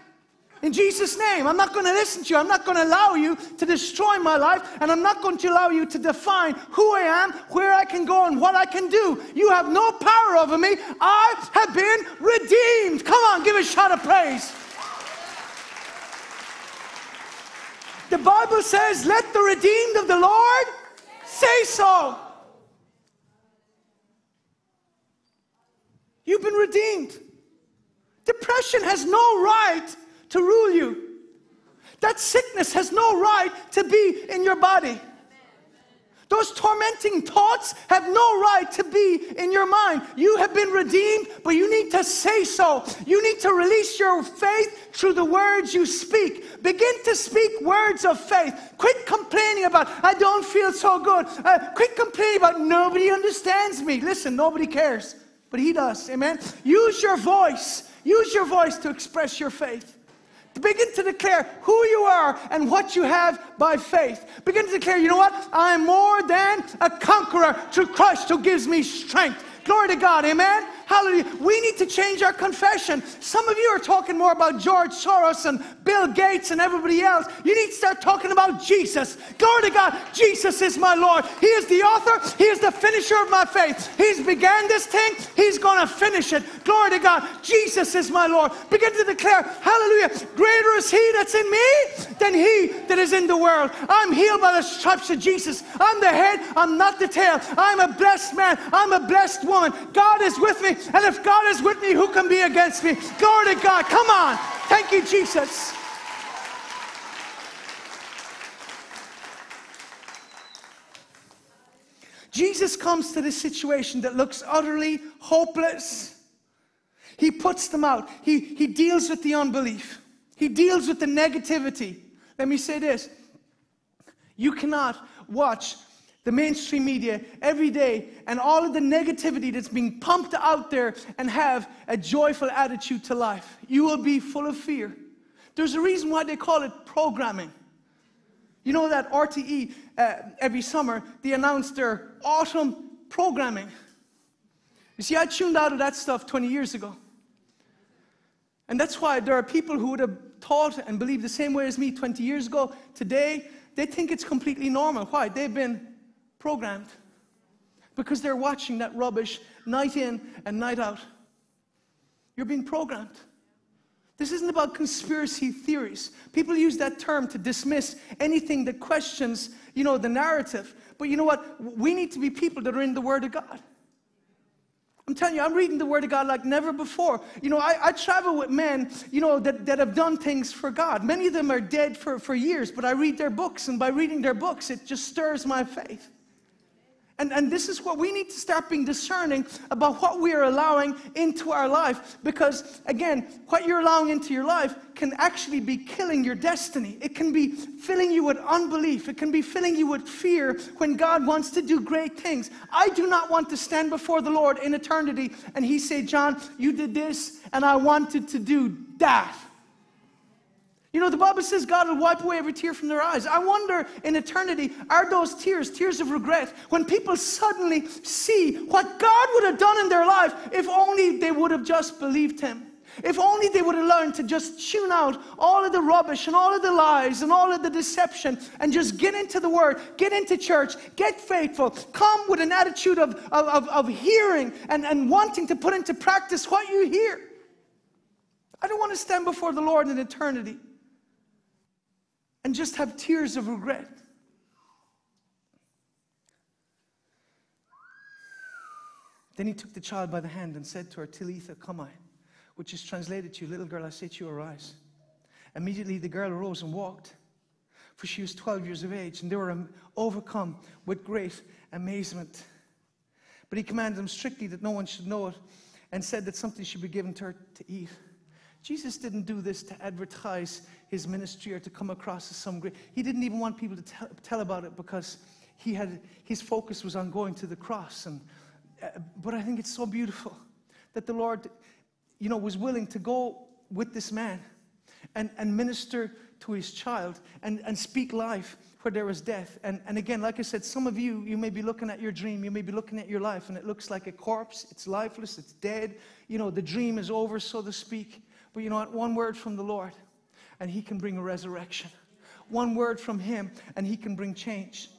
In Jesus' name, I'm not going to listen to you. I'm not going to allow you to destroy my life, and I'm not going to allow you to define who I am, where I can go, and what I can do. You have no power over me. I have been redeemed. Come on, give a shout of praise. The Bible says, let the redeemed of the Lord say so. You've been redeemed. Depression has no right to rule you. That sickness has no right to be in your body. Those tormenting thoughts have no right to be in your mind. You have been redeemed, but you need to say so. You need to release your faith through the words you speak. Begin to speak words of faith. Quit complaining about, I don't feel so good. Quit complaining about, nobody understands me. Listen, nobody cares, but he does. Amen? Use your voice. Use your voice to express your faith. Begin to declare who you are and what you have by faith. Begin to declare, you know what? I'm more than a conqueror through Christ who gives me strength. Glory to God, amen? Hallelujah. We need to change our confession. Some of you are talking more about George Soros and Bill Gates and everybody else. You need to start talking about Jesus. Glory to God, Jesus is my Lord. He is the author. He is the finisher of my faith. He's began this thing. He's going to finish it. Glory to God, Jesus is my Lord. Begin to declare, hallelujah, greater is he that's in me than he that is in the world. I'm healed by the stripes of Jesus. I'm the head, I'm not the tail. I'm a blessed man. I'm a blessed woman. God is with me, and if God is with me, who can be against me? Glory to God. Come on. Thank you, Jesus. Jesus comes to this situation that looks utterly hopeless. He puts them out. He deals with the unbelief. He deals with the negativity. Let me say this. You cannot watch the mainstream media every day and all of the negativity that's being pumped out there and have a joyful attitude to life. You will be full of fear. There's a reason why they call it programming. You know that RTE, every summer, they announce their autumn programming. You see, I tuned out of that stuff 20 years ago. And that's why there are people who would have thought and believed the same way as me 20 years ago. Today, they think it's completely normal. Why? They've been programmed because they're watching that rubbish night in and night out. You're being programmed. This isn't about conspiracy theories. People use that term to dismiss anything that questions, you know, the narrative. But you know what? We need to be people that are in the Word of God. I'm telling you, I'm reading the Word of God like never before. You know, I travel with men, you know, that have done things for God. Many of them are dead for years, but I read their books, and by reading their books, it just stirs my faith. And this is what we need to start being discerning about what we are allowing into our life. Because, again, what you're allowing into your life can actually be killing your destiny. It can be filling you with unbelief. It can be filling you with fear when God wants to do great things. I do not want to stand before the Lord in eternity and he say, John, you did this and I wanted to do that. You know, the Bible says God will wipe away every tear from their eyes. I wonder in eternity, are those tears of regret, when people suddenly see what God would have done in their life if only they would have just believed him. If only they would have learned to just tune out all of the rubbish and all of the lies and all of the deception and just get into the Word, get into church, get faithful, come with an attitude of hearing and wanting to put into practice what you hear. I don't want to stand before the Lord in eternity and just have tears of regret. Then he took the child by the hand and said to her, Talitha Kumai, which is translated to, little girl, I say to you, arise. Immediately the girl arose and walked, for she was 12 years of age, and they were overcome with great amazement. But he commanded them strictly that no one should know it, and said that something should be given to her to eat. Jesus didn't do this to advertise his ministry or to come across as some great. He didn't even want people to tell about it because his focus was on going to the cross. But I think it's so beautiful that the Lord, you know, was willing to go with this man and minister to his child and speak life where there was death. And again, like I said, some of you may be looking at your dream, you may be looking at your life, and it looks like a corpse. It's lifeless, it's dead. You know, the dream is over, so to speak. But you know what? One word from the Lord, and he can bring a resurrection. One word from him, and he can bring change.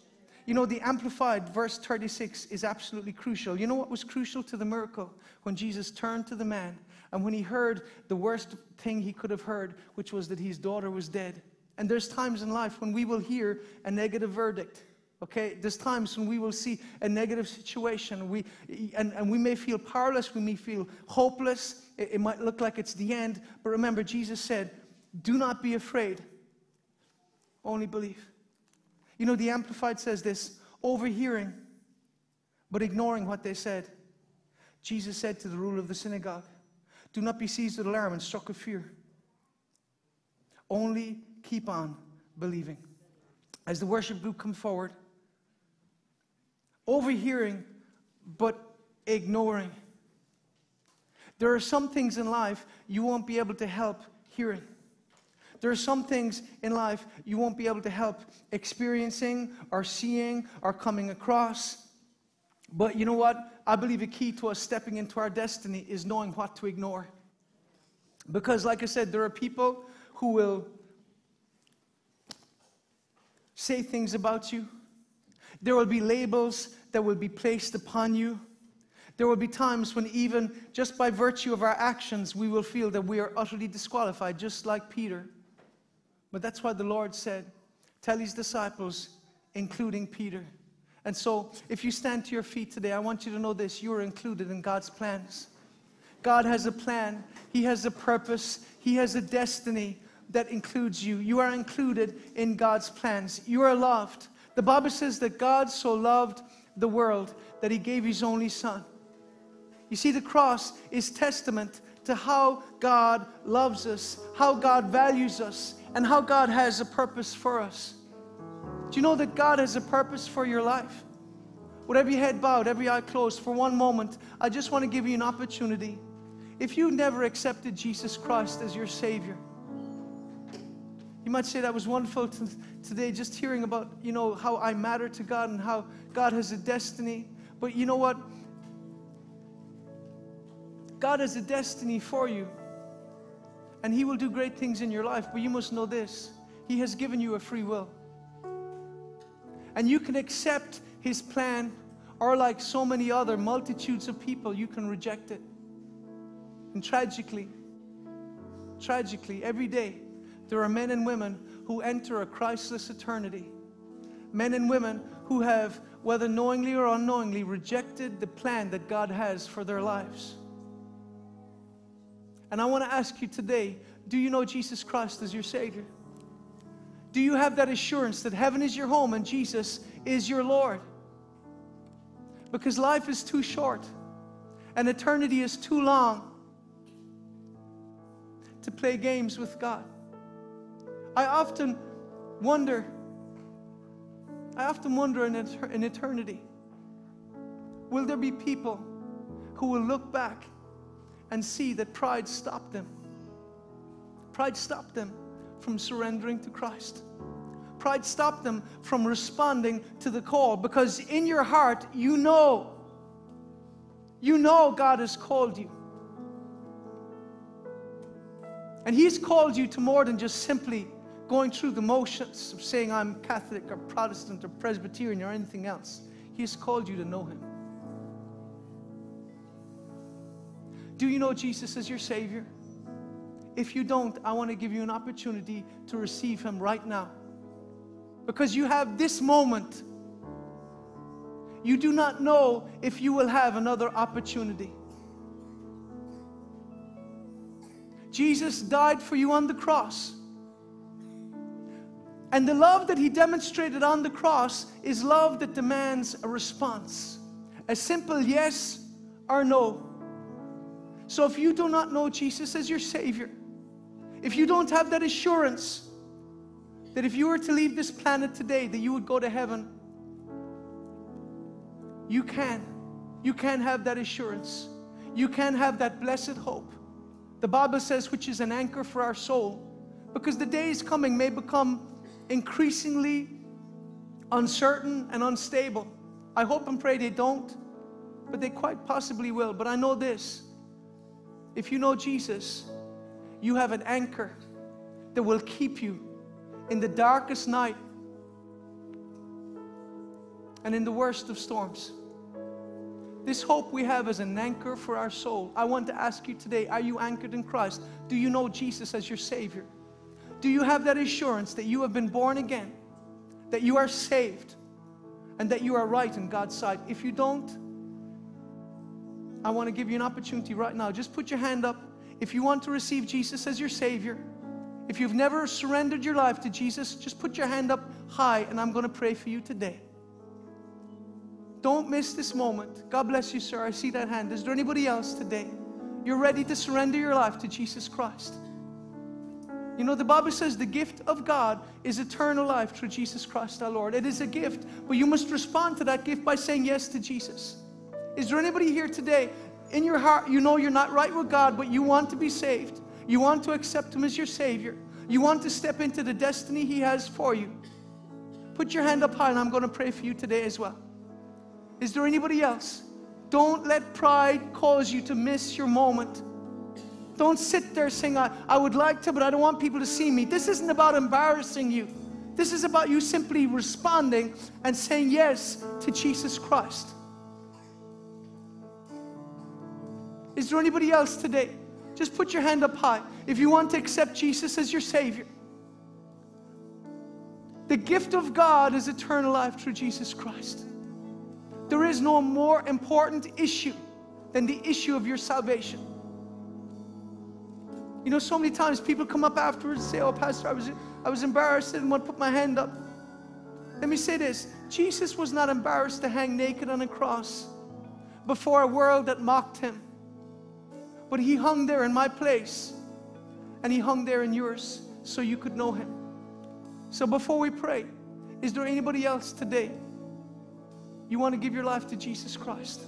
You know, the Amplified, verse 36, is absolutely crucial. You know what was crucial to the miracle? When Jesus turned to the man, and when he heard the worst thing he could have heard, which was that his daughter was dead. And there's times in life when we will hear a negative verdict. Okay, there's times when we will see a negative situation. We may feel powerless. We may feel hopeless. It might look like it's the end. But remember, Jesus said, do not be afraid. Only believe. You know, the Amplified says this. overhearing, but ignoring what they said. Jesus said to the ruler of the synagogue, "Do not be seized with alarm and struck with fear. Only keep on believing." As the worship group comes forward, overhearing, but ignoring. There are some things in life you won't be able to help hearing. There are some things in life you won't be able to help experiencing or seeing or coming across. But you know what? I believe a key to us stepping into our destiny is knowing what to ignore. Because like I said, there are people who will say things about you. There will be labels that will be placed upon you. There will be times when even just by virtue of our actions, we will feel that we are utterly disqualified, just like Peter. But that's why the Lord said, tell his disciples, including Peter. And so, if you stand to your feet today, I want you to know this, you are included in God's plans. God has a plan, he has a purpose, he has a destiny that includes you. You are included in God's plans. You are loved. The Bible says that God so loved the world that he gave his only son. You see, the cross is testament to how God loves us, how God values us, and how God has a purpose for us. Do you know that God has a purpose for your life? With every head bowed, every eye closed, for one moment, I just want to give you an opportunity. If you never accepted Jesus Christ as your Savior, you might say that was wonderful today, just hearing about, you know, how I matter to God and how God has a destiny. But you know what? God has a destiny for you. And he will do great things in your life. But you must know this. He has given you a free will. And you can accept his plan, or like so many other multitudes of people, you can reject it. And tragically, every day, there are men and women who enter a Christless eternity. Men and women who have, whether knowingly or unknowingly, rejected the plan that God has for their lives. And I want to ask you today, do you know Jesus Christ as your Savior? Do you have that assurance that heaven is your home and Jesus is your Lord? Because life is too short and eternity is too long to play games with God. I often wonder in eternity, will there be people who will look back and see that pride stopped them? Pride stopped them from surrendering to Christ. Pride stopped them from responding to the call, because in your heart, you know God has called you. And he's called you to more than just simply going through the motions of saying, I'm Catholic or Protestant or Presbyterian or anything else. He's called you to know him. Do you know Jesus as your Savior? If you don't, I want to give you an opportunity to receive him right now. Because you have this moment. You do not know if you will have another opportunity. Jesus died for you on the cross. And the love that he demonstrated on the cross is love that demands a response. A simple yes or no. So if you do not know Jesus as your Savior, if you don't have that assurance that if you were to leave this planet today, that you would go to heaven, you can have that assurance. You can have that blessed hope. The Bible says, which is an anchor for our soul, because the days coming may become increasingly uncertain and unstable. I hope and pray they don't, but they quite possibly will. But I know this, if you know Jesus, you have an anchor that will keep you in the darkest night and in the worst of storms. This hope we have is an anchor for our soul. I want to ask you today, are you anchored in Christ? Do you know Jesus as your Savior? Do you have that assurance that you have been born again, that you are saved, and that you are right in God's sight? If you don't, I want to give you an opportunity right now. Just put your hand up if you want to receive Jesus as your Savior. If you've never surrendered your life to Jesus, just put your hand up high, and I'm going to pray for you today. Don't miss this moment. God bless you, sir. I see that hand. Is there anybody else today? You're ready to surrender your life to Jesus Christ. You know, the Bible says the gift of God is eternal life through Jesus Christ our Lord. It is a gift, but you must respond to that gift by saying yes to Jesus. Is there anybody here today, in your heart, you know you're not right with God, but you want to be saved? You want to accept Him as your Savior. You want to step into the destiny He has for you. Put your hand up high, and I'm going to pray for you today as well. Is there anybody else? Don't let pride cause you to miss your moment. Don't sit there saying, I would like to, but I don't want people to see me. This isn't about embarrassing you. This is about you simply responding and saying yes to Jesus Christ. Is there anybody else today? Just put your hand up high if you want to accept Jesus as your Savior. The gift of God is eternal life through Jesus Christ. There is no more important issue than the issue of your salvation. You know, so many times people come up afterwards and say, oh, Pastor, I was embarrassed and want to put my hand up. Let me say this. Jesus was not embarrassed to hang naked on a cross before a world that mocked Him. But He hung there in my place, and He hung there in yours so you could know Him. So before we pray, is there anybody else today you want to give your life to Jesus Christ?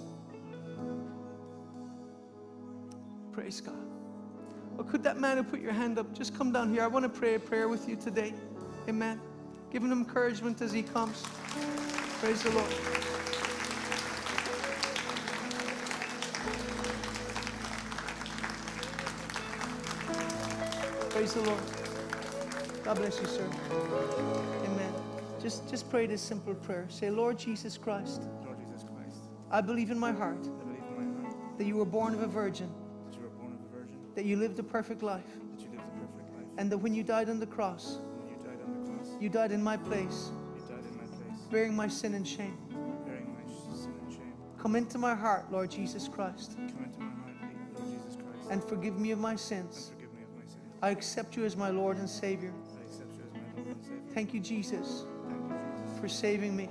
Praise God. Well, could that man who put your hand up just come down here? I want to pray a prayer with you today. Amen. Give him encouragement as he comes. Praise the Lord. Praise the Lord. God bless you, sir. Amen. Just pray this simple prayer. Say, Lord Jesus Christ, Lord Jesus Christ, I believe in my heart that you were born of a virgin, that you lived a perfect life, and that when you died on the cross, you died in my place, bearing my sin and shame. Come into my heart, Lord Jesus Christ, and forgive me of my sins. I accept you as my Lord and Savior. Thank you, Jesus, for saving me.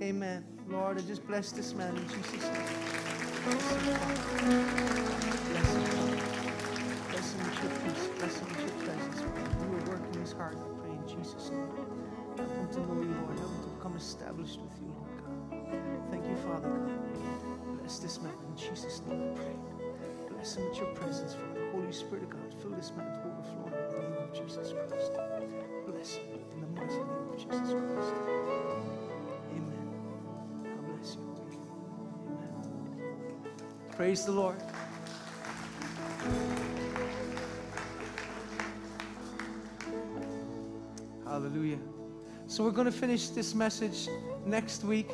Amen. Lord, I just bless this man in Jesus' name. Bless him with your peace. Bless him with your presence. You are working his heart. I pray in Jesus' name. Help him to know you, Lord. Help him to become established with you, Lord God. Thank you, Father God. Bless this man in Jesus' name, I pray. Bless him with your presence, Father. Holy Spirit of God, fill this man to overflowing in the name of Jesus Christ. Bless him in the mighty name of Jesus Christ. Amen. God bless you. Amen. Praise the Lord. Hallelujah. So we're going to finish this message next week.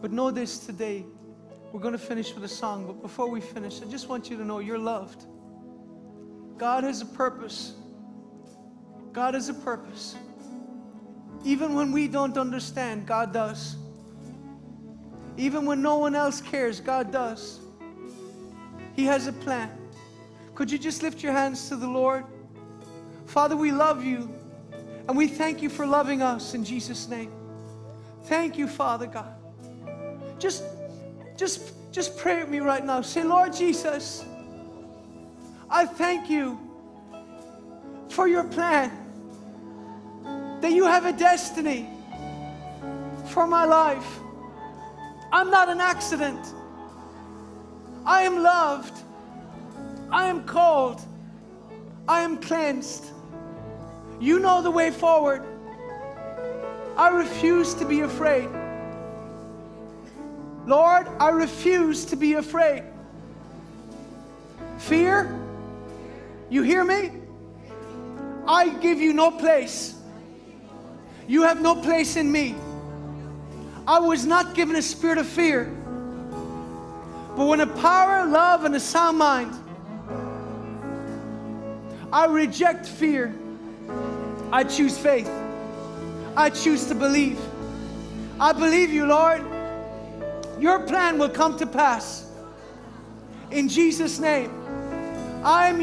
But know this today. We're going to finish with a song, but before we finish, I just want you to know you're loved. God has a purpose. God has a purpose. Even when we don't understand, God does. Even when no one else cares, God does. He has a plan. Could you just lift your hands to the Lord? Father, we love you, and we thank you for loving us in Jesus' name. Thank you, Father God. Just pray with me right now. Say, Lord Jesus, I thank you for your plan, that you have a destiny for my life. I'm not an accident. I am loved. I am called. I am cleansed. You know the way forward. I refuse to be afraid. Lord, I refuse to be afraid. Fear, you hear me? I give you no place. You have no place in me. I was not given a spirit of fear, but with a power, love, and a sound mind. I reject fear. I choose faith. I choose to believe. I believe you, Lord. Your plan will come to pass. In Jesus' name, I am your